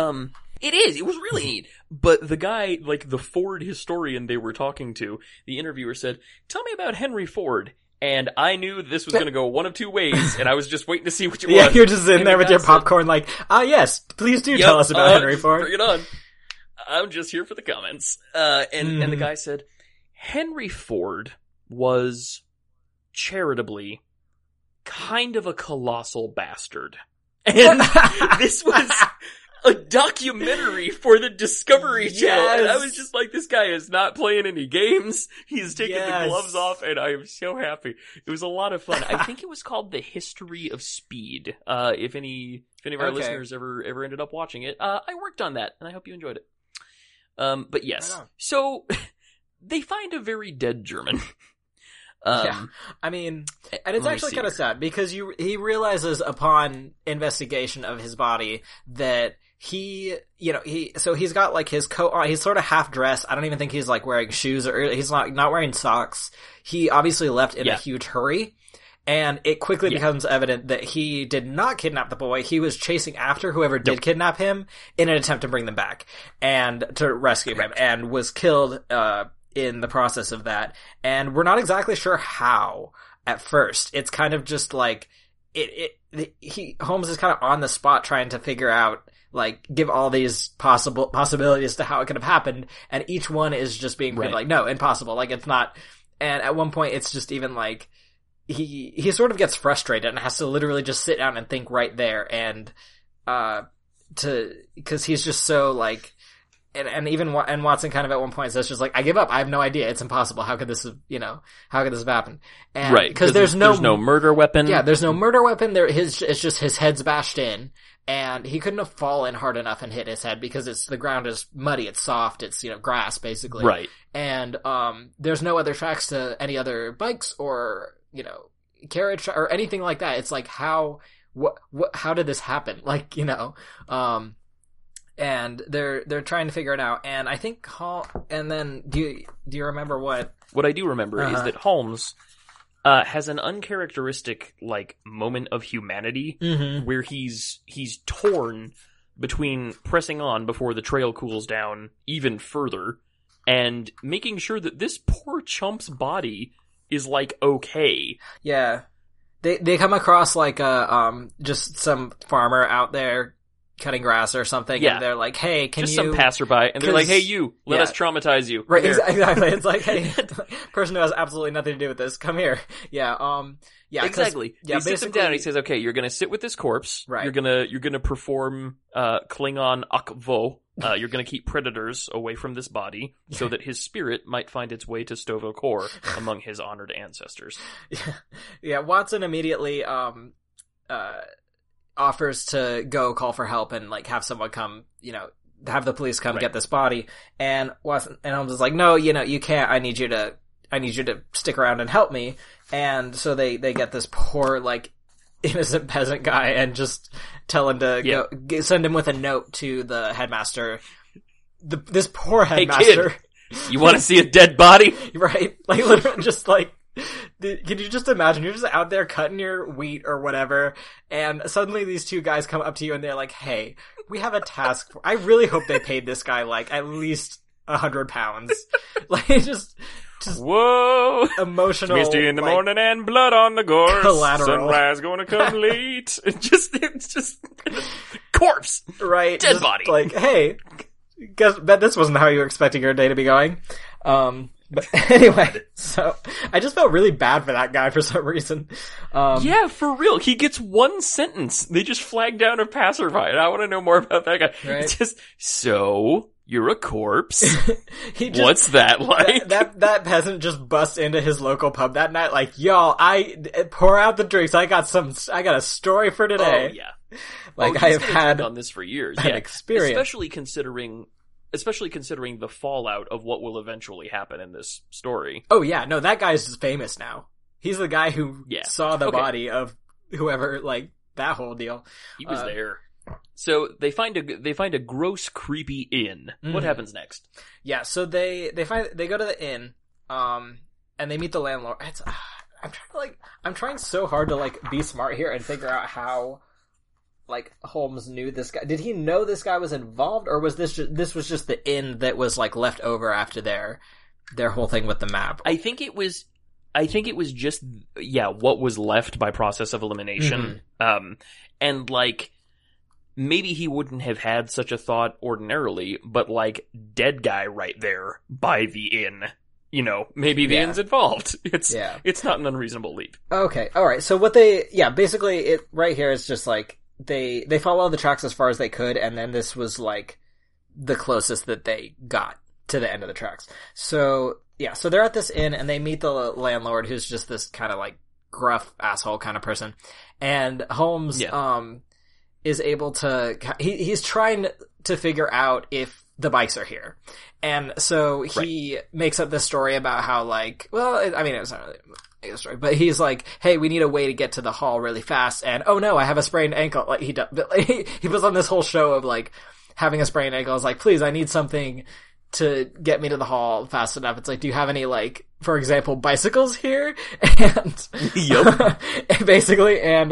It is. It was really neat. But the guy, like the Ford historian they were talking to, the interviewer said, "Tell me about Henry Ford." And I knew this was going to go one of two ways, and I was just waiting to see which it was. Yeah, you're just in there with your popcorn like, yes, please do tell us about Henry Ford. Bring it on. I'm just here for the comments. And the guy said, Henry Ford was, charitably, kind of a colossal bastard. And this was a documentary for the Discovery Channel. Yes. And I was just like, this guy is not playing any games. He's taking the gloves off, and I am so happy. It was a lot of fun. I think it was called The History of Speed. If any of our listeners ever ended up watching it, I worked on that, and I hope you enjoyed it. But yes. Right on. So they find a very dead German. I mean, and it's actually kind of sad because he realizes upon investigation of his body that so he's got like his coat on, he's sort of half dressed. I don't even think he's like wearing shoes or he's not wearing socks. He obviously left in a huge hurry. And it quickly becomes evident that he did not kidnap the boy. He was chasing after whoever did kidnap him in an attempt to bring them back and to rescue him, and was killed, in the process of that. And we're not exactly sure how at first. It's kind of just like Holmes is kind of on the spot trying to figure out, like, give all these possibilities to how it could have happened, and each one is just being like, no, impossible, like it's not. And at one point it's just even like he sort of gets frustrated and has to literally just sit down and think right there, and because he's just so like. And Watson kind of at one point says, just like, I give up. I have no idea. It's impossible. How could this have happened? And, right. Cause there's no murder weapon. Yeah. There's no murder weapon. It's just his head's bashed in, and he couldn't have fallen hard enough and hit his head because the ground is muddy. It's soft. It's, grass basically. Right. And, there's no other tracks to any other bikes or, carriage or anything like that. It's like, how did this happen? Like, and they're trying to figure it out. And I think and then do you remember what I do remember is that Holmes has an uncharacteristic like moment of humanity where he's torn between pressing on before the trail cools down even further and making sure that this poor chump's body is like okay. Yeah. They come across like a just some farmer out there cutting grass or something, and they're like, hey, some passerby, and they're like, hey, you, let us traumatize you. Right, exactly. It's like, hey, person who has absolutely nothing to do with this, come here. Yeah, yeah. Exactly. Yeah, he sits him down and he says, okay, you're gonna sit with this corpse, right. You're gonna perform, Klingon Akvo, you're gonna keep predators away from this body, so that his spirit might find its way to Stovo Corps among his honored ancestors. Yeah, Watson immediately, offers to go call for help and like have someone come, have the police come get this body. And Watson and Holmes is like, no, you can't. I need you to stick around and help me. And so they get this poor like innocent peasant guy and just tell him to go send him with a note to the headmaster. This poor headmaster. Hey kid, you want to see a dead body? Right. Like literally just like Can you just imagine? You're just out there cutting your wheat or whatever, and suddenly these two guys come up to you and they're like, hey, we have a task. I really hope they paid this guy like at least 100 pounds. Like, just whoa, emotional. It's misty in the morning and blood on the gorse. Collateral. Sunrise gonna come late. It's just corpse. Right. Dead body. Like, hey, guess bet this wasn't how you were expecting your day to be going. But anyway, so I just felt really bad for that guy for some reason. Yeah, for real. He gets one sentence. They just flag down a passerby, and I want to know more about that guy. Right? It's just, so you're a corpse. What's that like? That peasant just busts into his local pub that night like, y'all, I pour out the drinks. I got a story for today. Oh, yeah. Like, I have had done this for years. Yeah. Experience. Especially considering the fallout of what will eventually happen in this story. Oh, yeah. No, that guy's famous now. He's the guy who saw the body of whoever, like, that whole deal. He was there. So they find a gross, creepy inn. Mm-hmm. What happens next? Yeah, so they go to the inn, and they meet the landlord. I'm trying so hard to, like, be smart here and figure out how... like, Holmes knew this guy. Did he know this guy was involved, or was this was just the inn that was, like, left over after their whole thing with the map? I think it was just, yeah, what was left by process of elimination. Mm-hmm. And, like, maybe he wouldn't have had such a thought ordinarily, but, like, dead guy right there by the inn. You know, maybe the end's involved. It's not an unreasonable leap. Okay, alright, so what basically, it right here is just, like, They follow the tracks as far as they could, and then this was, like, the closest that they got to the end of the tracks. So, yeah, so they're at this inn, and they meet the landlord, who's just this kind of, like, gruff asshole kind of person. And Holmes is able to... He's trying to figure out if the bikes are here. And so he makes up this story about how, like... Well, I mean, it was not really... story, but he's like, hey, we need a way to get to the hall really fast, and oh no, I have a sprained ankle. Like, he puts on this whole show of, like, having a sprained ankle. I was like, please, I need something to get me to the hall fast enough. It's like, do you have any, like, for example, bicycles here? And yep. Basically, and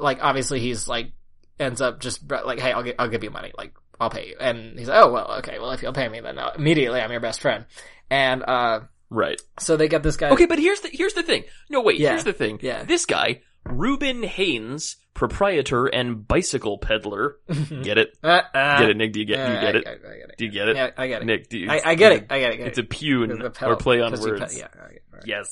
like, obviously he's like, ends up just like, hey, I'll give you money, like, I'll pay you. And he's like, oh, well, okay, well, if you'll pay me, then immediately I'm your best friend. And right. So they got this guy. Okay, but here's the thing. No, wait, here's the thing. Yeah. This guy, Reuben Haynes, proprietor and bicycle peddler. Get it? Get it, Nick? Do you get it? Do you get it? Yeah, I get it. Nick, do you? I get it. I get it. It's a pun or play on words. Yeah. Right. Yes.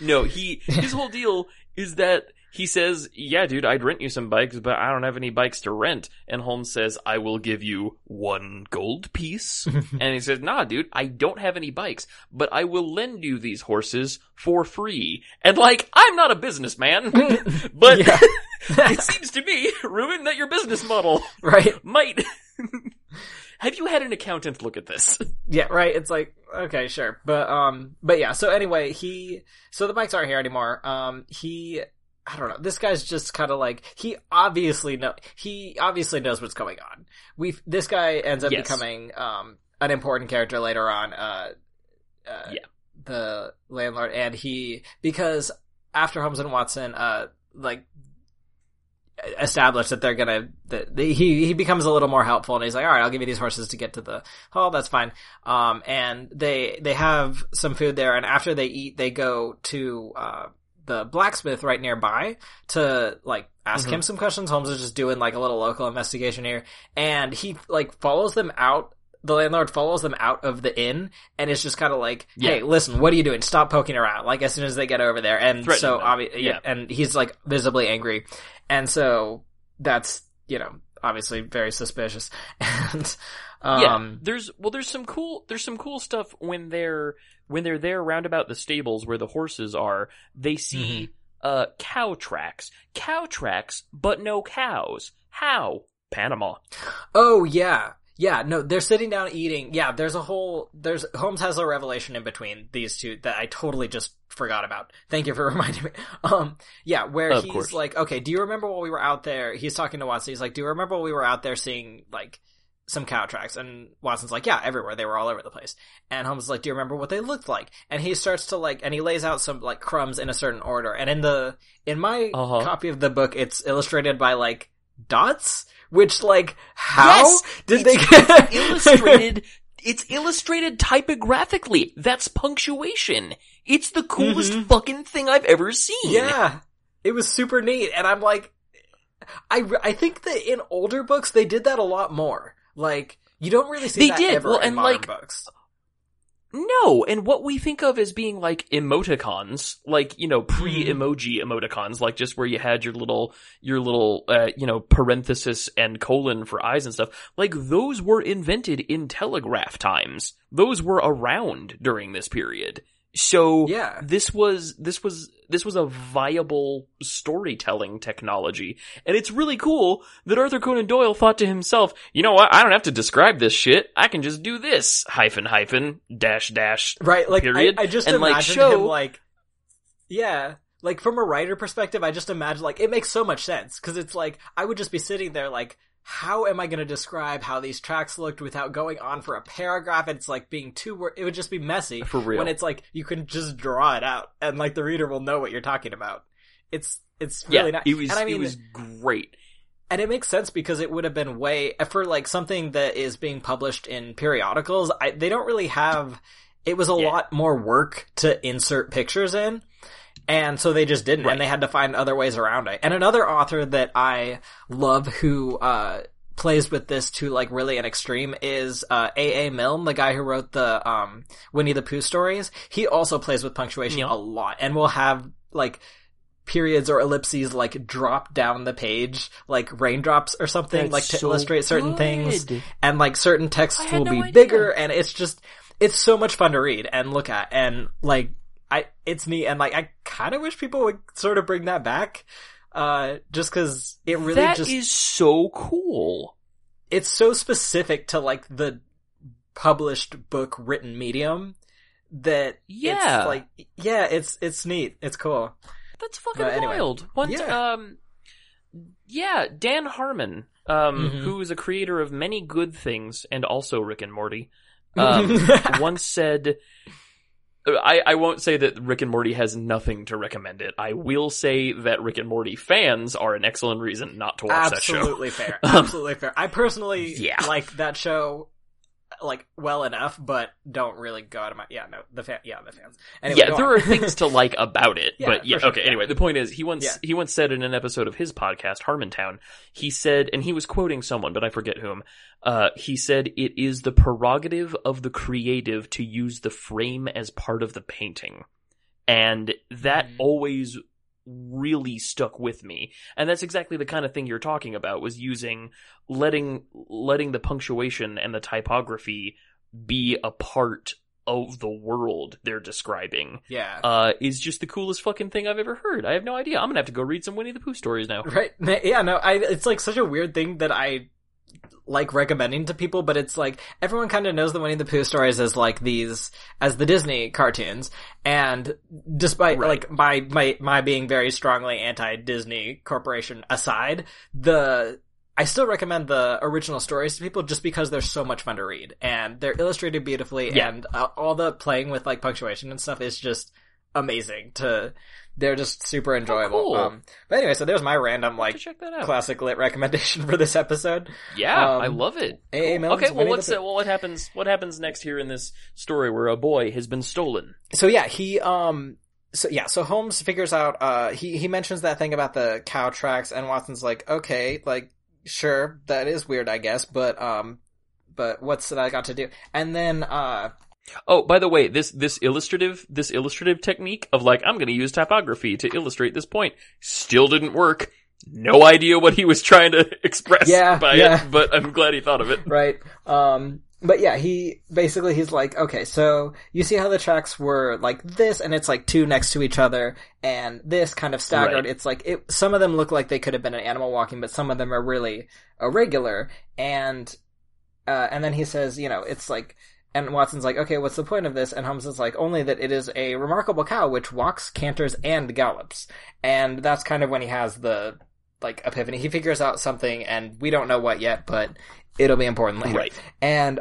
No, his whole deal is that he says, yeah, dude, I'd rent you some bikes, but I don't have any bikes to rent. And Holmes says, I will give you 1 gold piece. And he says, nah, dude, I don't have any bikes, but I will lend you these horses for free. And, like, I'm not a businessman, but it seems to me, Reuben, that your business model might... Have you had an accountant look at this? Yeah, right. It's like, okay, sure. But yeah, so anyway, so the bikes aren't here anymore. I don't know. This guy's just kind of like, he obviously knows what's going on. This guy ends up becoming, an important character later on, the landlord. And because after Holmes and Watson, like, established that they're gonna, he becomes a little more helpful, and he's like, all right, I'll give you these horses to get to the hall. That's fine. And they have some food there, and after they eat, they go to, the blacksmith right nearby to, like, ask him some questions. Holmes is just doing, like, a little local investigation here. And he, like, follows them out. The landlord follows them out of the inn, and it's just kind of like, hey, listen, what are you doing? Stop poking around. Like, as soon as they get over there. And so, obviously, and he's, like, visibly angry. And so that's, you know, obviously very suspicious. And, there's some cool stuff when they're there round about the stables where the horses are. They see cow tracks, but no cows. How? Panama. Oh yeah. Yeah, no, they're sitting down eating. Yeah, Holmes has a revelation in between these two that I totally just forgot about. Thank you for reminding me. Yeah, where of he's course. Like, okay, do you remember while we were out there? He's talking to Watson. He's like, do you remember while we were out there seeing, like, some cow tracks. And Watson's like, yeah, everywhere. They were all over the place. And Holmes is like, do you remember what they looked like? And he starts to like, and he lays out some like crumbs in a certain order. And in my copy of the book, it's illustrated by like dots, which like, how did they get illustrated? It's illustrated typographically. That's punctuation. It's the coolest fucking thing I've ever seen. Yeah. It was super neat. And I'm like, I think that in older books, they did that a lot more. Like, you don't really see that ever in modern books. No, and what we think of as being, like, emoticons, like, you know, pre-emoji emoticons, like, just where you had your little, you know, parenthesis and colon for eyes and stuff, like, those were invented in telegraph times. Those were around during this period. So, yeah. This was a viable storytelling technology. And it's really cool that Arthur Conan Doyle thought to himself, you know what, I don't have to describe this shit. I can just do this, ... Right, like, period. I just and, imagine like, show... him, like, yeah, like, from a writer perspective, I just imagine, like, it makes so much sense. Cause it's like, I would just be sitting there, like, how am I going to describe how these tracks looked without going on for a paragraph? It's like being too it would just be messy. For real. When it's like, you can just draw it out and like the reader will know what you're talking about. It's really nice. It was great. And it makes sense because it would have been for like something that is being published in periodicals, they don't really have, it was a lot more work to insert pictures in. And so they just didn't, and they had to find other ways around it. And another author that I love who plays with this to like really an extreme is A.A. Milne, the guy who wrote the Winnie the Pooh stories. He also plays with punctuation a lot, and will have like periods or ellipses like drop down the page, like raindrops or something, that's like to so illustrate certain things. And like certain texts will be bigger, and it's just, it's so much fun to read and look at, and like, it's neat, and like I kind of wish people would sort of bring that back, just because it really that is so cool. It's so specific to like the published book written medium that it's like it's neat, it's cool. That's fucking wild. Dan Harmon, who is a creator of many good things and also Rick and Morty, once said. I won't say that Rick and Morty has nothing to recommend it. I will say that Rick and Morty fans are an excellent reason not to watch that show. Absolutely fair. Absolutely fair. I personally like that show like well enough, but don't really go out of my the fans. Anyway, there are things to like about it, but anyway, the point is he once said in an episode of his podcast Harmontown, he said, and he was quoting someone, but I forget whom. He said, "It is the prerogative of the creative to use the frame as part of the painting," and that always really stuck with me. And that's exactly the kind of thing you're talking about, was using letting the punctuation and the typography be a part of the world they're describing. Is just the coolest fucking thing I've ever heard. I have no idea. I'm gonna have to go read some Winnie the Pooh stories now. Right. Yeah, no, it's like such a weird thing that I like recommending to people, but it's like everyone kind of knows the Winnie the Pooh stories as like these, as the Disney cartoons, and despite like my being very strongly anti-Disney corporation aside, I still recommend the original stories to people just because they're so much fun to read, and they're illustrated beautifully, and all the playing with like punctuation and stuff is just amazing they're just super enjoyable. Cool. But anyway, so there's my random like classic lit recommendation for this episode. I love it. Cool. Okay, well what happens next here in this story where a boy has been stolen? So So Holmes figures out he mentions that thing about the cow tracks, and Watson's like, okay, like sure, that is weird I guess, but what's that I got to do? And then oh, by the way, this illustrative technique of like, I'm going to use typography to illustrate this point, still didn't work. No idea what he was trying to express by it, but I'm glad he thought of it. Right. But yeah, he's like, okay, so you see how the tracks were like this, and it's like two next to each other, and this kind of staggered. Right. It's like some of them look like they could have been an animal walking, but some of them are really irregular. And then he says, you know, it's like. And Watson's like, okay, what's the point of this? And Holmes is like, only that it is a remarkable cow which walks, canters, and gallops. And that's kind of when he has the like, epiphany. He figures out something, and we don't know what yet, but it'll be important later. Right. And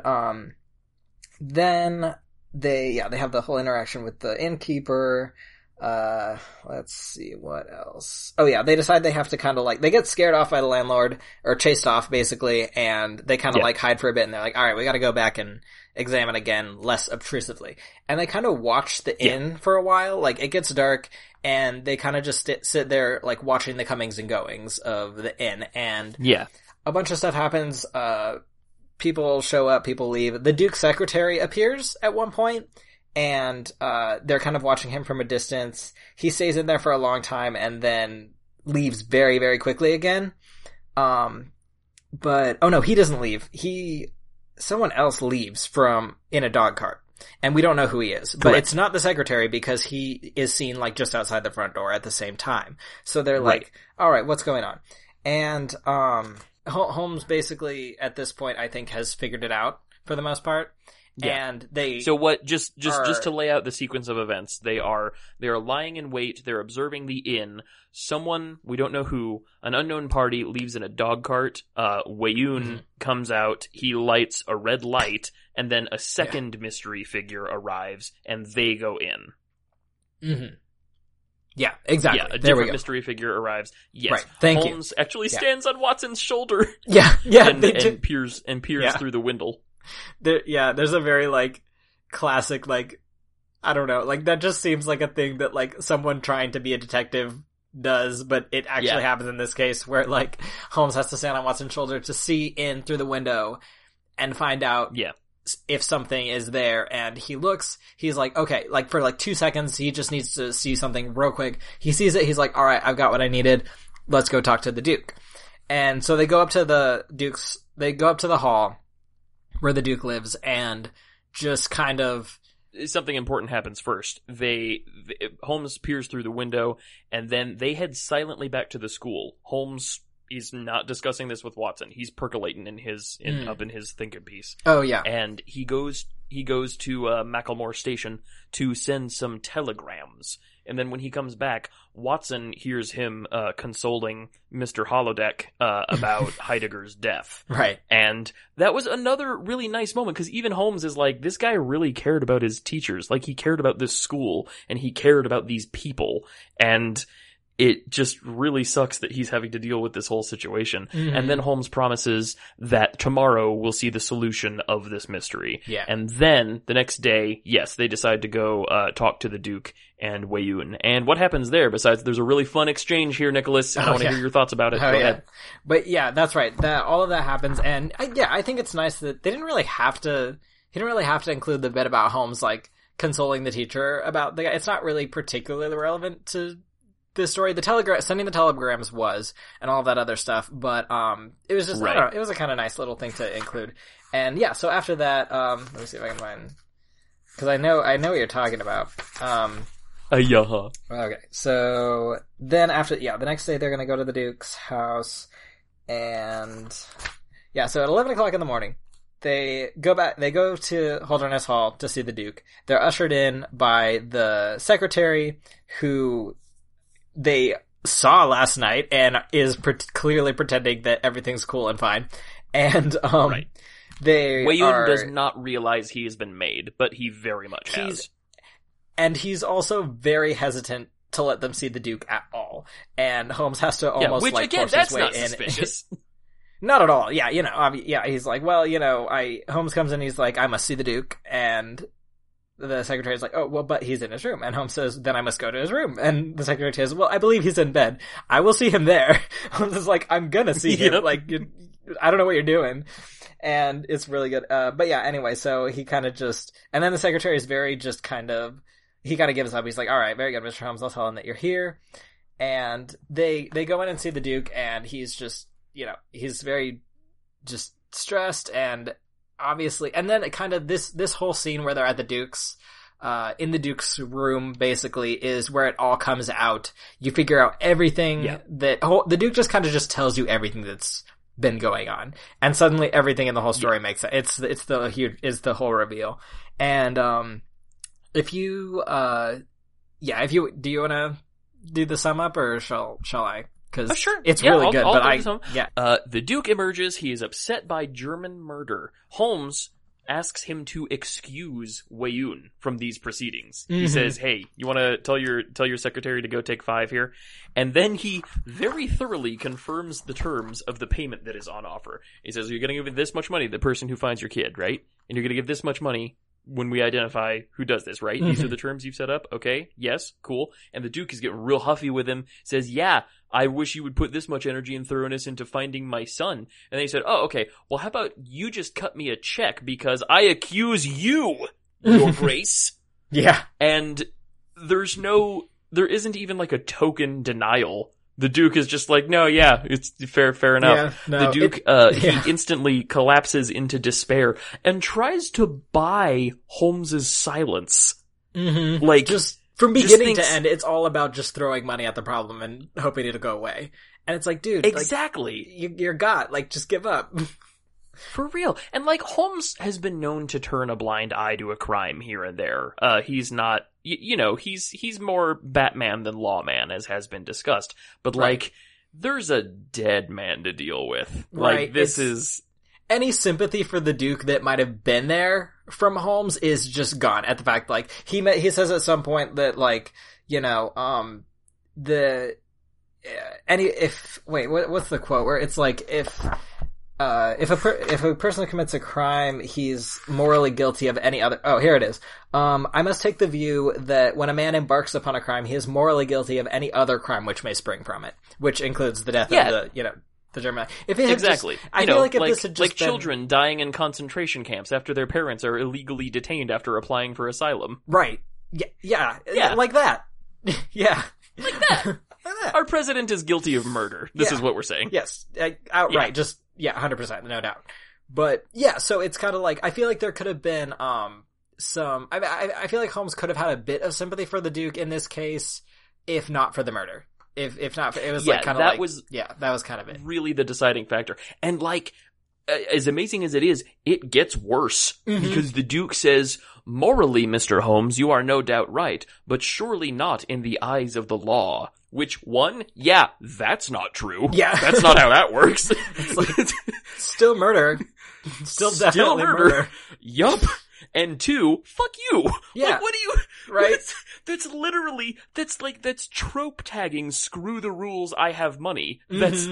then they have the whole interaction with the innkeeper. Let's see what else. Oh yeah, they decide they have to kind of like, they get scared off by the landlord, or chased off basically, and they kind of like hide for a bit, and they're like, all right, we got to go back and examine again less obtrusively. And they kind of watch the inn for a while. Like, it gets dark, and they kind of just sit there like watching the comings and goings of the inn, and a bunch of stuff happens. People show up, people leave. The Duke's secretary appears at one point, and they're kind of watching him from a distance. He stays in there for a long time and then leaves very, very quickly again. But oh no, he doesn't leave. Someone else leaves in a dog cart, and we don't know who he is. But it's not the secretary, because he is seen like just outside the front door at the same time. So they're like, all right, what's going on? And Holmes basically at this point, I think, has figured it out for the most part. Yeah. And they just to lay out the sequence of events, they are lying in wait, they're observing the inn, someone, we don't know who, an unknown party leaves in a dog cart, Wayun comes out, he lights a red light, and then a second mystery figure arrives, and they go in. Mm-hmm. Yeah, exactly. Yeah, a different mystery figure arrives. Yes. Right. Thank Holmes you. Actually stands on Watson's shoulder. Yeah, yeah. and peers through the window. There's a very, like, classic, like, I don't know, like, that just seems like a thing that, like, someone trying to be a detective does, but it actually happens in this case, where, like, Holmes has to stand on Watson's shoulder to see in through the window and find out if something is there, and he's like, okay, like, for, like, 2 seconds, he just needs to see something real quick. He sees it, he's like, all right, I've got what I needed, let's go talk to the Duke. And so they go up to the hall, where the Duke lives, and just kind of... Something important happens first. Holmes peers through the window, and then they head silently back to the school. Holmes is not discussing this with Watson. He's percolating up in his thinking piece. Oh, yeah. And he goes to Macklemore Station to send some telegrams. And then when he comes back, Watson hears him consoling Mr. Holodeck about Heidegger's death. Right. And that was another really nice moment, because even Holmes is like, this guy really cared about his teachers. Like, he cared about this school, and he cared about these people. And it just really sucks that he's having to deal with this whole situation. Mm-hmm. And then Holmes promises that tomorrow we'll see the solution of this mystery. Yeah. And then the next day, they decide to go talk to the Duke and Wayun. And what happens there, besides there's a really fun exchange here, Nicholas, and I want to hear your thoughts about it. Oh, go ahead. But yeah, that's right. All of that happens. And I think it's nice that he didn't really have to include the bit about Holmes, like, consoling the teacher about the guy. It's not really particularly relevant to the story, sending the telegrams was, and all that other stuff, but it was just, I don't know, it was a kind of nice little thing to include. And so after that, let me see if I can find, because I know what you're talking about. Okay, so then after, the next day they're gonna go to the Duke's house, and so at 11:00 in the morning, they go to Holderness Hall to see the Duke. They're ushered in by the secretary, who they saw last night and is clearly pretending that everything's cool and fine. And Wayun does not realize he has been made, but he very much has. And he's also very hesitant to let them see the Duke at all. And Holmes has to almost force his way in. Which, again, that's not suspicious. Not at all. Yeah, you know, he's like, well, you know, Holmes comes in, he's like, I must see the Duke, and the secretary is like, oh, well, but he's in his room. And Holmes says, then I must go to his room. And the secretary says, well, I believe he's in bed. I will see him there. Holmes is like, I'm gonna see him. Like, I don't know what you're doing. And it's really good. But anyway, so he kind of just... And then the secretary is very just kind of... He kind of gives up. He's like, all right, very good, Mr. Holmes, I'll tell him that you're here. And they go in and see the Duke, and he's just, you know, he's very just stressed and... Obviously, and then it kind of this whole scene where they're at the Duke's, in the Duke's room, basically, is where it all comes out. You figure out everything the Duke just kind of just tells you everything that's been going on, and suddenly everything in the whole story makes sense. It's the whole reveal. And if you do you want to do the sum up, or shall I? because it's really good. The Duke emerges. He is upset by German murder. Holmes asks him to excuse Wayun from these proceedings. Mm-hmm. He says, "Hey, you want to tell your secretary to go take 5 here?" And then he very thoroughly confirms the terms of the payment that is on offer. He says, "You're going to give this much money to the person who finds your kid, right? And you're going to give this much money when we identify who does this, right? Mm-hmm. These are the terms you've set up. Okay, yes, cool." And the Duke is getting real huffy with him. Says, "Yeah, I wish you would put this much energy and thoroughness into finding my son." And then he said, "Oh, okay, well, how about you just cut me a check because I accuse you, Your Grace." Yeah. And there isn't even like a token denial. The Duke is just like, "No, yeah, it's fair enough." Yeah, no, the Duke, he instantly collapses into despair and tries to buy Holmes's silence. Mm-hmm. Like, just from beginning to end, it's all about just throwing money at the problem and hoping it'll go away. And it's like, dude, exactly, like, you're God. Like, just give up. For real. And like, Holmes has been known to turn a blind eye to a crime here and there. He's not, he's more Batman than lawman, as has been discussed. But right. Like, there's a dead man to deal with. Right. Like, this is... Any sympathy for the Duke that might have been there from Holmes is just gone at the fact, like, he says at some point that, like, what's the quote where it's like, if a person commits a crime, he's morally guilty of any other... Oh, here it is. "I must take the view that when a man embarks upon a crime, he is morally guilty of any other crime which may spring from it," which includes the death of the German... If it had exactly. Just, I you feel know, like if like, this had just like been... children dying in concentration camps after their parents are illegally detained after applying for asylum. Right. Yeah. Like that. Yeah. Like that. Like that. Our president is guilty of murder. This is what we're saying. Yes. Outright. Yeah. Just... Yeah, 100%, no doubt. But yeah, so it's kind of like, I feel like there could have been some... I feel like Holmes could have had a bit of sympathy for the Duke in this case, if not for the murder. If not, it was like kind of like... that was kind of it. Really the deciding factor. And like, as amazing as it is, it gets worse. Mm-hmm. Because the Duke says, "Morally, Mr. Holmes, you are no doubt right, but surely not in the eyes of the law." Which one? Yeah, that's not true. Yeah. That's not how that works. It's like, still murder. Still murder. Yup. And 2, fuck you. Yeah. Like, what do you... Right? That's trope tagging, "Screw the rules, I have money." That's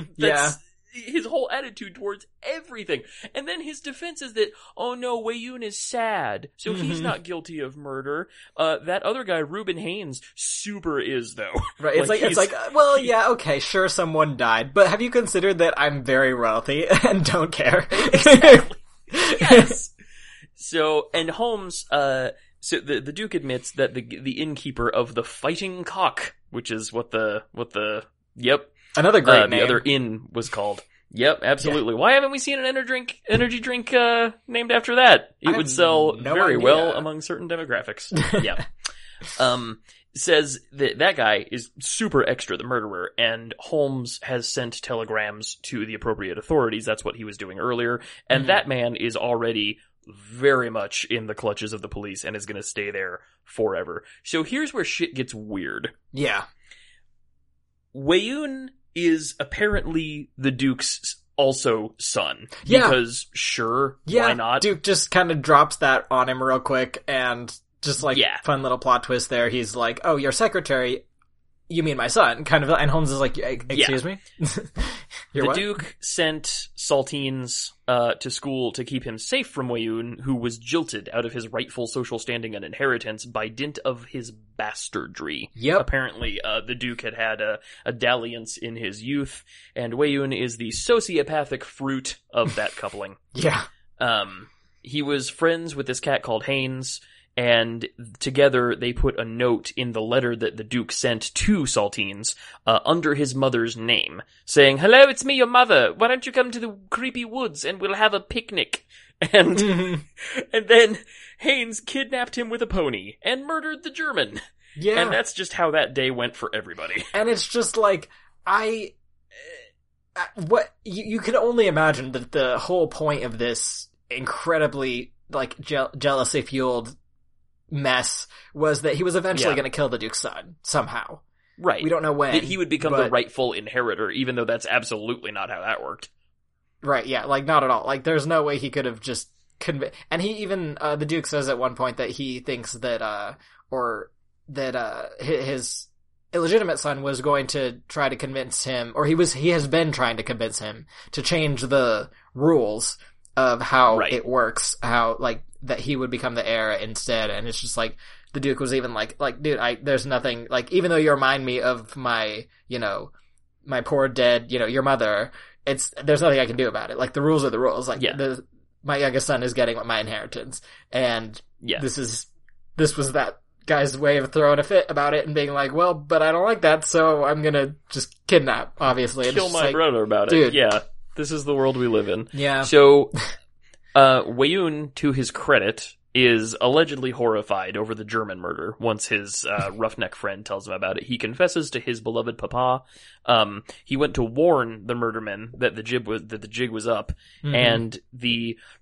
his whole attitude towards everything. And then his defense is that, "Oh no, Wayun is sad, so he's not guilty of murder. That other guy, Reuben Haynes, super is though." Right. It's like, well, yeah, okay, sure, someone died, but have you considered that I'm very wealthy and don't care? Exactly. Yes. So, and Holmes, so the Duke admits that the innkeeper of the Fighting Cock, which is what another great name. The other inn was called. Yep, absolutely. Yeah. Why haven't we seen an energy drink named after that? It would sell very well among certain demographics. Yeah. Says that guy is super extra, the murderer, and Holmes has sent telegrams to the appropriate authorities. That's what he was doing earlier. And that man is already very much in the clutches of the police and is going to stay there forever. So here's where shit gets weird. Yeah. Wayun is apparently the Duke's also son. Yeah. Because sure, why not? Duke just kind of drops that on him real quick and just like fun little plot twist there. He's like, "Oh, your secretary, you mean my son," kind of, and Holmes is like, "Excuse me?" Duke sent Saltines to school to keep him safe from Wayun, who was jilted out of his rightful social standing and inheritance by dint of his bastardry. Yep. Apparently, the Duke had a dalliance in his youth, and Wayun is the sociopathic fruit of that coupling. Yeah. He was friends with this cat called Haynes, and together they put a note in the letter that the Duke sent to Saltines under his mother's name, saying, "Hello, it's me, your mother. Why don't you come to the creepy woods and we'll have a picnic?" And and then Haynes kidnapped him with a pony and murdered the German. Yeah. And that's just how that day went for everybody. And it's just like, you can only imagine that the whole point of this incredibly, like, jealousy-fueled mess was that he was eventually going to kill the Duke's son somehow. Right. We don't know when. That he would become the rightful inheritor, even though that's absolutely not how that worked. Right, yeah, like, not at all. Like, there's no way he could have just and he even, the Duke says at one point that he thinks that, his illegitimate son was going to try to convince him, or he has been trying to convince him to change the rules of how it works, how, like, that he would become the heir instead, and it's just like, the Duke was even like, dude, there's nothing, like, even though you remind me of my, you know, my poor dead, you know, your mother, there's nothing I can do about it. Like, the rules are the rules. Like, my youngest son is getting my inheritance. And this was that guy's way of throwing a fit about it and being like, well, but I don't like that, so I'm gonna just kidnap, obviously. And kill my brother about it. Yeah. This is the world we live in. Yeah. So, Wayun, to his credit, is allegedly horrified over the German murder. Once his roughneck friend tells him about it, he confesses to his beloved papa. He went to warn the murdermen that the jig was up, and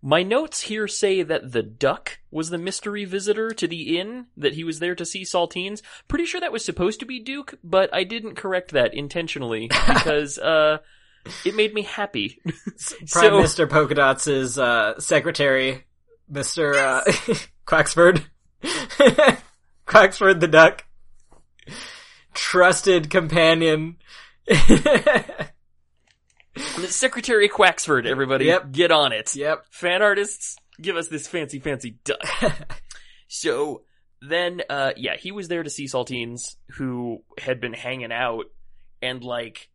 my notes here say that the duck was the mystery visitor to the inn that he was there to see Saltines. Pretty sure that was supposed to be Duke, but I didn't correct that intentionally because it made me happy. Prime Minister Polka Dots' secretary. Mr. Quaxford. Quaxford the duck. Trusted companion. Secretary Quaxford, everybody. Yep. Get on it. Yep. Fan artists, give us this fancy, fancy duck. So then, he was there to see Saltines, who had been hanging out, and, like,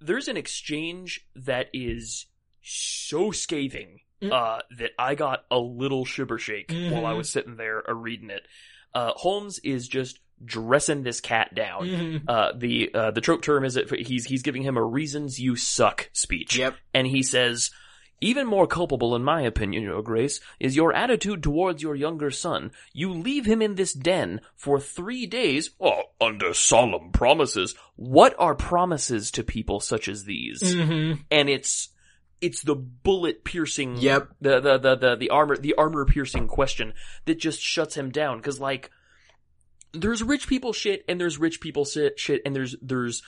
there's an exchange that is so scathing that I got a little shiver shake while I was sitting there reading it. Holmes is just dressing this cat down. The trope term is that he's giving him a reasons you suck speech. Yep. And he says, even more culpable, in my opinion, Your Grace, is your attitude towards your younger son. You leave him in this den for 3 days, under solemn promises. What are promises to people such as these? And it's the bullet piercing, the armor piercing question that just shuts him down. Cause, like, there's rich people shit and there's rich people shit and there's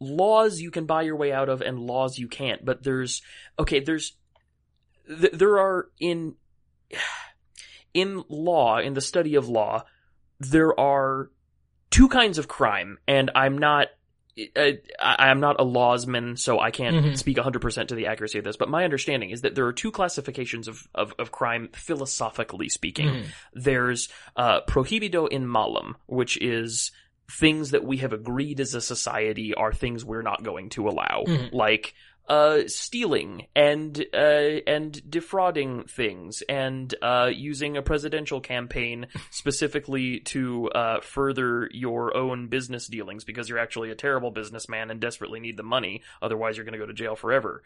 laws you can buy your way out of and laws you can't. But in the study of law, there are two kinds of crime, and I'm not a lawsman, so I can't speak 100% to the accuracy of this, but my understanding is that there are two classifications of crime, philosophically speaking. There's prohibido in malum, which is things that we have agreed as a society are things we're not going to allow, like stealing and defrauding things and using a presidential campaign specifically to further your own business dealings because you're actually a terrible businessman and desperately need the money, otherwise you're going to go to jail forever.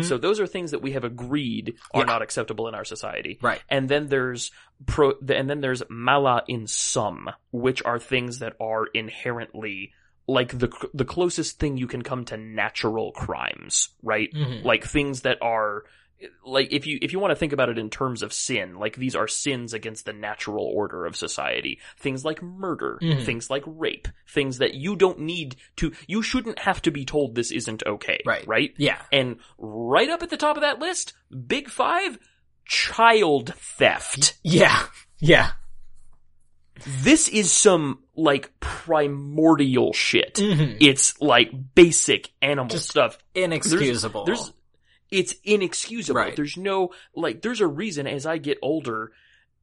So those are things that we have agreed are not acceptable in our society. Right. And then there's mala in sum, which are things that are inherently, like, the closest thing you can come to natural crimes, right? Like, things that are, like, if you want to think about it in terms of sin, like, these are sins against the natural order of society. Things like murder, things like rape, things that you don't need to, you shouldn't have to be told this isn't okay, right? Yeah. And right up at the top of that list, big five, child theft. Yeah. This is some, like, primordial shit. It's, like, basic animal just stuff. Inexcusable. It's inexcusable. Right. There's no, like, there's a reason as I get older,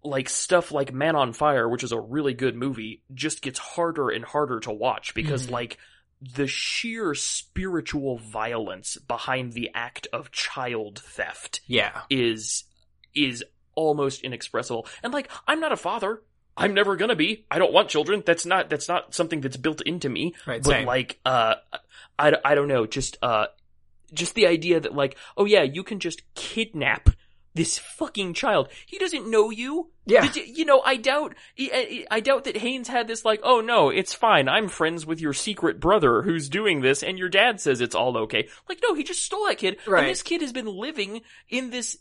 like, stuff like Man on Fire, which is a really good movie, just gets harder and harder to watch because, like, the sheer spiritual violence behind the act of child theft is almost inexpressible. And, like, I'm not a father. I'm never gonna be. I don't want children. That's not something that's built into me. Right, but same. Like, I don't know. Just the idea that, like, oh yeah, you can just kidnap this fucking child. He doesn't know you. Yeah. I doubt that Haynes had this like, oh no, it's fine. I'm friends with your secret brother who's doing this and your dad says it's all okay. Like, no, he just stole that kid. Right. And this kid has been living in this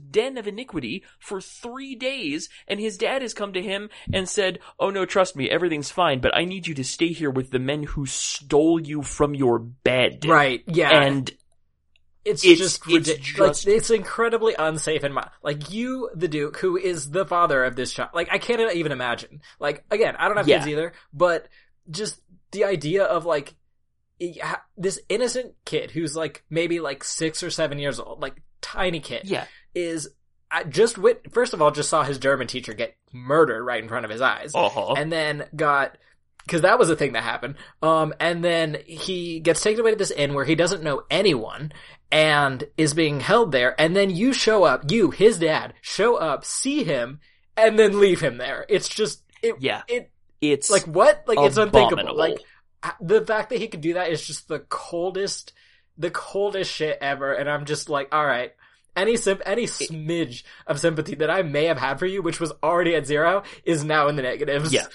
den of iniquity for 3 days, and his dad has come to him and said, oh no, trust me, everything's fine, but I need you to stay here with the men who stole you from your bed. Right, yeah. And It's incredibly unsafe in my, like, you, the Duke, who is the father of this child, like, I can't even imagine. Like, again, I don't have kids either, but just the idea of, like, this innocent kid who's, like, maybe, like, 6 or 7 years old, like, tiny kid, is, first of all, just saw his German teacher get murdered right in front of his eyes. Uh-huh. And then got, because that was a thing that happened, and then he gets taken away to this inn where he doesn't know anyone, and is being held there, and then you show up, his dad, show up, see him, and then leave him there. It's just, it's like, what? Like, it's unthinkable. Like, the fact that he could do that is just the coldest shit ever, and I'm just like, alright, any smidge of sympathy that I may have had for you, which was already at zero, is now in the negatives. Yeah.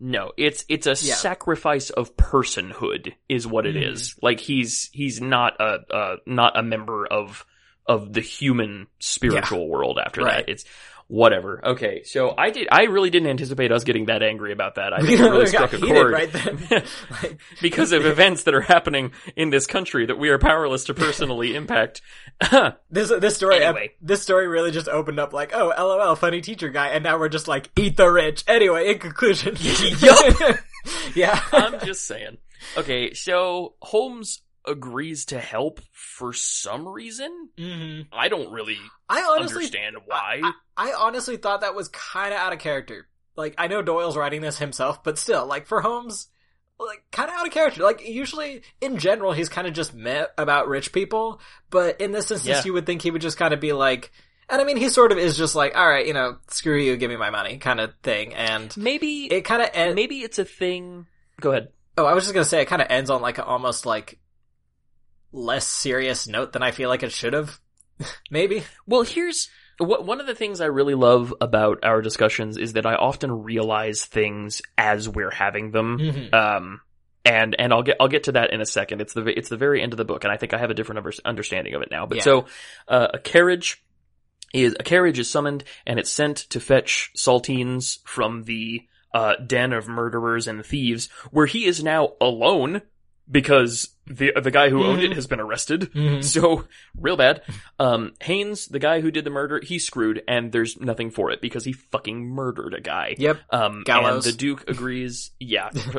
No, it's a sacrifice of personhood is what it is. Like, he's not a member of the human spiritual world after that. It's whatever. Okay. So I really didn't anticipate us getting that angry about that. I think it really struck a chord right then. Because of events that are happening in this country that we are powerless to personally impact. This story, anyway. This story really just opened up like, oh, LOL, funny teacher guy. And now we're just like, eat the rich. Anyway, in conclusion. Yup. Yeah. I'm just saying. Okay. So Holmes agrees to help for some reason. Mm-hmm. I don't really understand why. I honestly thought that was kind of out of character. Like, I know Doyle's writing this himself, but still, like, for Holmes, like, kind of out of character. Like, usually, in general, he's kind of just meh about rich people, but in this instance, you would think he would just kind of be like, and I mean, he sort of is just like, all right, you know, screw you, give me my money, kind of thing. And maybe it kind of maybe it's a thing. Go ahead. Oh, I was just gonna say, it kind of ends on like almost like less serious note than I feel like it should have. Maybe. Well, here's one of the things I really love about our discussions is that I often realize things as we're having them. Mm-hmm. And I'll get to that in a second. It's the very end of the book, and I think I have a different understanding of it now. But so a carriage is summoned, and it's sent to fetch Saltines from the den of murderers and thieves, where he is now alone because the guy who owned it has been arrested. Mm-hmm. So, real bad. Haynes, the guy who did the murder, he's screwed, and there's nothing for it because he fucking murdered a guy. Yep. Gallows. And the Duke agrees,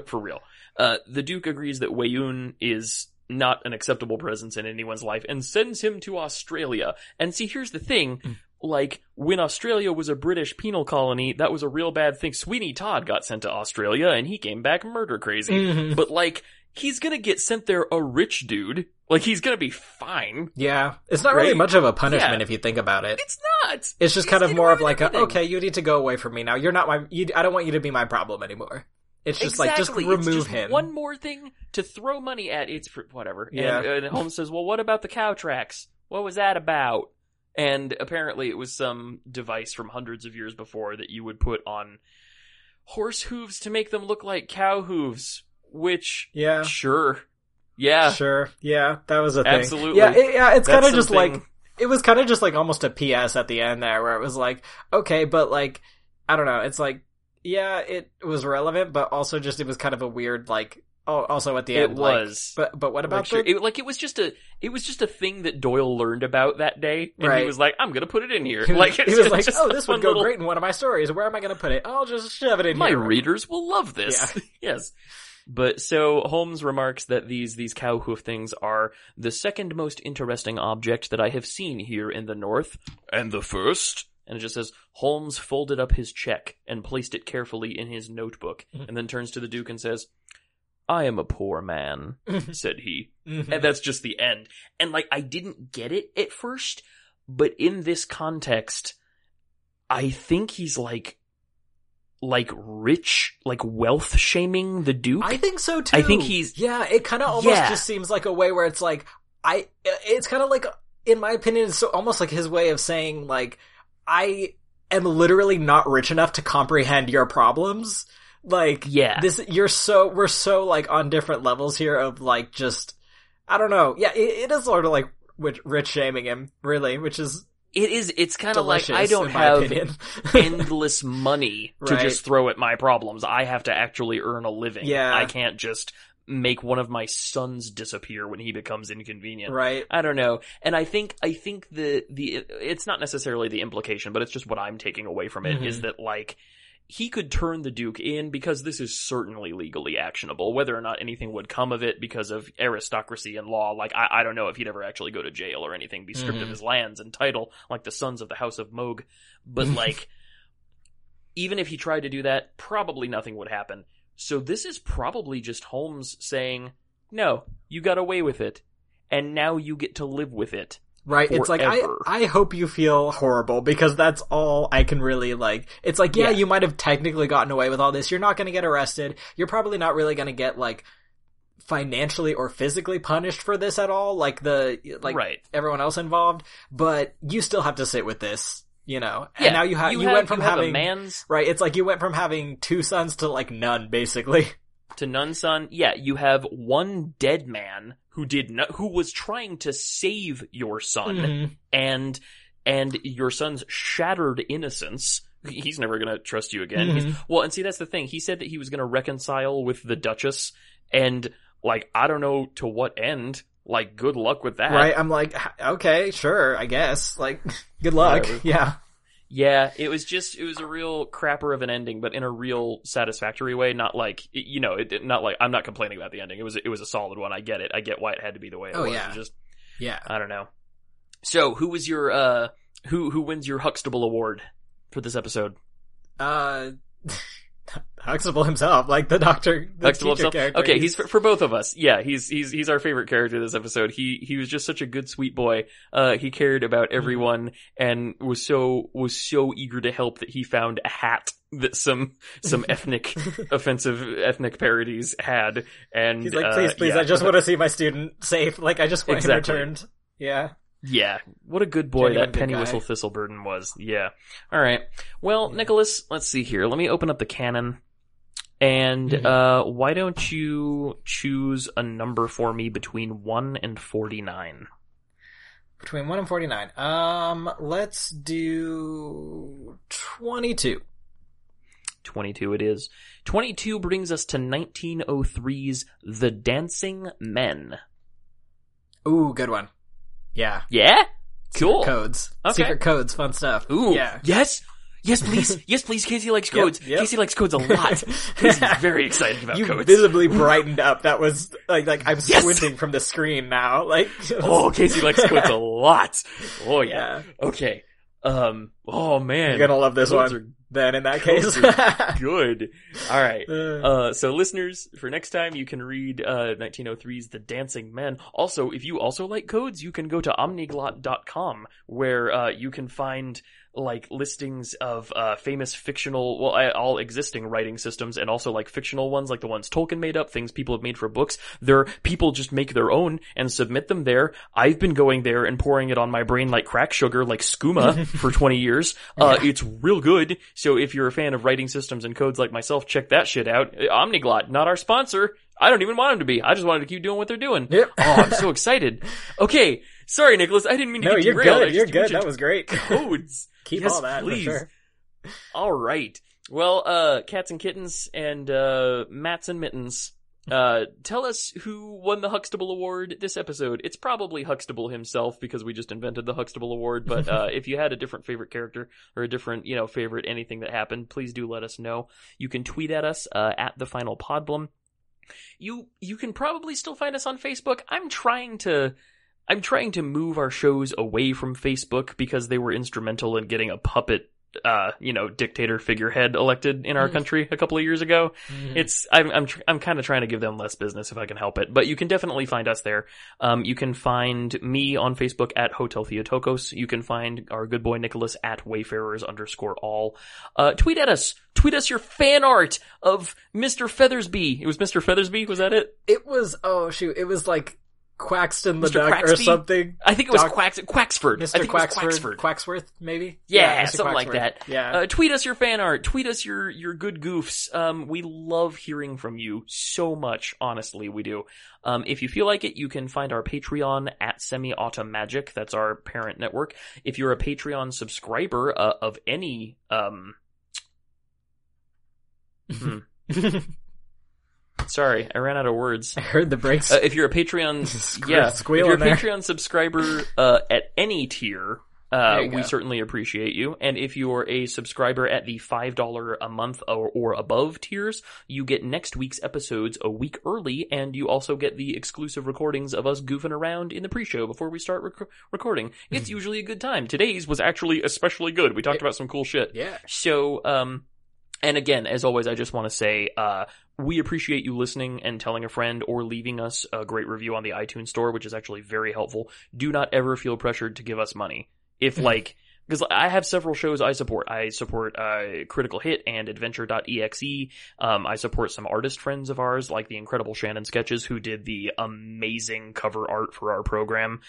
for real. The Duke agrees that Weyun is not an acceptable presence in anyone's life and sends him to Australia. And see, here's the thing. Mm. Like, when Australia was a British penal colony, that was a real bad thing. Sweeney Todd got sent to Australia, and he came back murder crazy. Mm-hmm. But, like, he's gonna get sent there a rich dude. Like, he's gonna be fine. Yeah. It's not really much of a punishment if you think about it. It's not! It's just kind of more of like, okay, you need to go away from me now. You're not I don't want you to be my problem anymore. It's just like, just remove him. One more thing to throw money at. It's whatever. Yeah. And Holmes says, well, what about the cow tracks? What was that about? And apparently it was some device from hundreds of years before that you would put on horse hooves to make them look like cow hooves. Which, that was a thing. Absolutely. Yeah, it's kind of just like, it was kind of just like almost a PS at the end there where it was like, okay, but like, I don't know, it's like, yeah, it was relevant, but also just it was kind of a weird like, oh, also at the end, it was. Like, but what about that? Like, it was just a thing that Doyle learned about that day, and he was like, "I'm gonna put it in here." Like, he was like, "Oh, this would go great in one of my stories. Where am I gonna put it? I'll just shove it in here. My readers will love this." Yes. But so Holmes remarks that these cow hoof things are the second most interesting object that I have seen here in the North, and the first. And it just says, Holmes folded up his check and placed it carefully in his notebook, and then turns to the Duke and says, I am a poor man, said he. Mm-hmm. And that's just the end. And, like, I didn't get it at first, but in this context, I think he's, like, rich, like, wealth-shaming the Duke. I think so, too. I think he's... Yeah, it kind of almost just seems like a way where it's like, it's kind of like in my opinion, it's almost like his way of saying, like, I am literally not rich enough to comprehend your problems. Like, yeah, we're so, like, on different levels here of, like, just, I don't know. Yeah, it is sort of like rich shaming him, really, which is, it is, it's kind of like, I don't have endless money to just throw at my problems. I have to actually earn a living. Yeah. I can't just make one of my sons disappear when he becomes inconvenient. Right. I don't know. And I think the it's not necessarily the implication, but it's just what I'm taking away from it, mm-hmm. is that, like, he could turn the Duke in because this is certainly legally actionable. Whether or not anything would come of it because of aristocracy and law, like, I don't know if he'd ever actually go to jail or anything, be stripped mm-hmm. of his lands and title, like the sons of the House of Moog. But, like, even if he tried to do that, probably nothing would happen. So this is probably just Holmes saying, no, you got away with it, and now you get to live with it. Right, forever. It's like, I hope you feel horrible, because that's all I can really, like, it's like, yeah, you might have technically gotten away with all this, you're not gonna get arrested, you're probably not really gonna get, like, financially or physically punished for this at all, like everyone else involved, but you still have to sit with this, you know, and now you went from having a man's... Right, it's like you went from having 2 sons to, like, none, basically. To none, son. Yeah, you have 1 dead man who was trying to save your son, mm-hmm. and your son's shattered innocence. He's never gonna trust you again. Mm-hmm. Well, and see, that's the thing. He said that he was gonna reconcile with the Duchess, and, like, I don't know to what end. Like, good luck with that. Right, I'm like, okay, sure, I guess. Like, good luck. Whatever. Yeah. Yeah, it was a real crapper of an ending, but in a real satisfactory way. Not like, you know, not like, I'm not complaining about the ending. It was a solid one. I get it. I get why it had to be the way it was. Yeah. It just, yeah. I don't know. So who was your, who wins your Huxtable award for this episode? Huxtable himself, like the doctor, the Huxtable teacher character. Okay, he's for both of us. Yeah, he's our favorite character this episode. He was just such a good, sweet boy. He cared about everyone and was so eager to help that he found a hat that some ethnic, offensive ethnic parodies had. And he's like, please, I just want to see my student safe. Like, I just want him returned. Yeah. Yeah, what a good boy that Pennywhistle Thistleburden was. Yeah. All right. Well, yeah. Nicholas, let's see here. Let me open up the canon. And mm-hmm. Why don't you choose a number for me between 1 and 49? Between 1 and 49. Let's do 22. 22 it is. 22 brings us to 1903's The Dancing Men. Ooh, good one. Yeah. Yeah? Cool. Secret codes. Okay. Secret codes, fun stuff. Ooh. Yeah. Yes? Yes, please. Yes, please. Casey likes codes. Yep. Casey likes codes a lot. Casey's very excited about codes. You visibly brightened up. That was, like I'm squinting from the screen now. Like, oh, Casey likes codes a lot. Oh, yeah. Okay. Oh, man. You're gonna love this codes one. Then in that case. Good. All right. So listeners, for next time you can read 1903's The Dancing Men. Also, if you also like codes, you can go to omniglot.com where you can find like listings of famous fictional, well, all existing writing systems, and also like fictional ones, like the ones Tolkien made up, things people have made for books. People just make their own and submit them there. I've been going there and pouring it on my brain like crack sugar, like skooma, for 20 years. Yeah. It's real good. So if you're a fan of writing systems and codes like myself, check that shit out. Omniglot, not our sponsor. I don't even want them to be. I just wanted to keep doing what they're doing. Yep. Oh, I'm so excited. Okay. Sorry, Nicholas. I didn't mean to get derailed. No, you're good. That was great. Codes. Keep all that, please. For sure. All right. Well, Cats and Kittens and Mats and Mittens, tell us who won the Huxtable Award this episode. It's probably Huxtable himself because we just invented the Huxtable Award. But if you had a different favorite character or a different, you know, favorite anything that happened, please do let us know. You can tweet at us at The Final Podblum. You can probably still find us on Facebook. I'm trying to move our shows away from Facebook because they were instrumental in getting a puppet, dictator figurehead elected in our country a couple of years ago. Mm. I'm kind of trying to give them less business if I can help it, but you can definitely find us there. You can find me on Facebook at Hotel Theotokos. You can find our good boy Nicholas at Wayfarers_all. Tweet at us. Tweet us your fan art of Mr. Feathersby. It was Mr. Feathersby. Was that it? It was, oh shoot. It was like, Quaxton the duck or something. I think it was Quaxford. Mr. Quaxford. Quaxworth, maybe? Yeah something Quaxworth. Like that. Yeah. Tweet us your fan art. Tweet us your good goofs. We love hearing from you so much. Honestly, we do. If you feel like it, you can find our Patreon at SemiAutomagic. That's our parent network. If you're a Patreon subscriber of any... Sorry, I ran out of words. I heard the breaks. If you're a Patreon, Patreon subscriber at any tier, we certainly appreciate you. And if you're a subscriber at the $5 a month or above tiers, you get next week's episodes a week early, and you also get the exclusive recordings of us goofing around in the pre-show before we start recording. It's usually a good time. Today's was actually especially good. We talked about some cool shit. Yeah. So, and again, as always, I just want to say, we appreciate you listening and telling a friend or leaving us a great review on the iTunes store, which is actually very helpful. Do not ever feel pressured to give us money. If like, because I have several shows I support. I support, Critical Hit and Adventure.exe. I support some artist friends of ours, like the incredible Shannon Sketches, who did the amazing cover art for our program,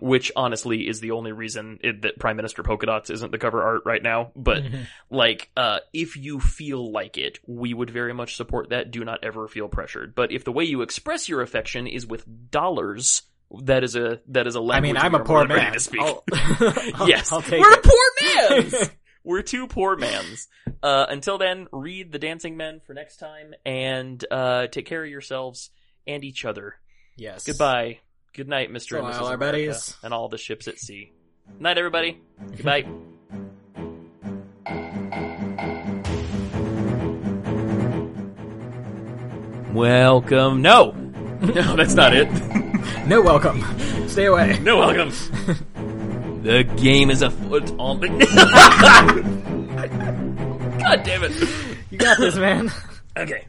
which honestly is the only reason that Prime Minister Polka Dots isn't the cover art right now. But like, if you feel like it, we would very much support that. Do not ever feel pressured. But if the way you express your affection is with dollars, that is a language. I mean, I'm a poor man. To speak. Yes, we're a poor man's. We're two poor man's. Until then, read The Dancing Men for next time, and take care of yourselves and each other. Yes. Goodbye. Good night, Mr. and Mrs. America, buddies. And all the ships at sea. Night, everybody. Goodbye. Welcome. No, that's not it. No welcome. Stay away. No welcome. The game is afoot on the... God damn it. You got this, man. Okay.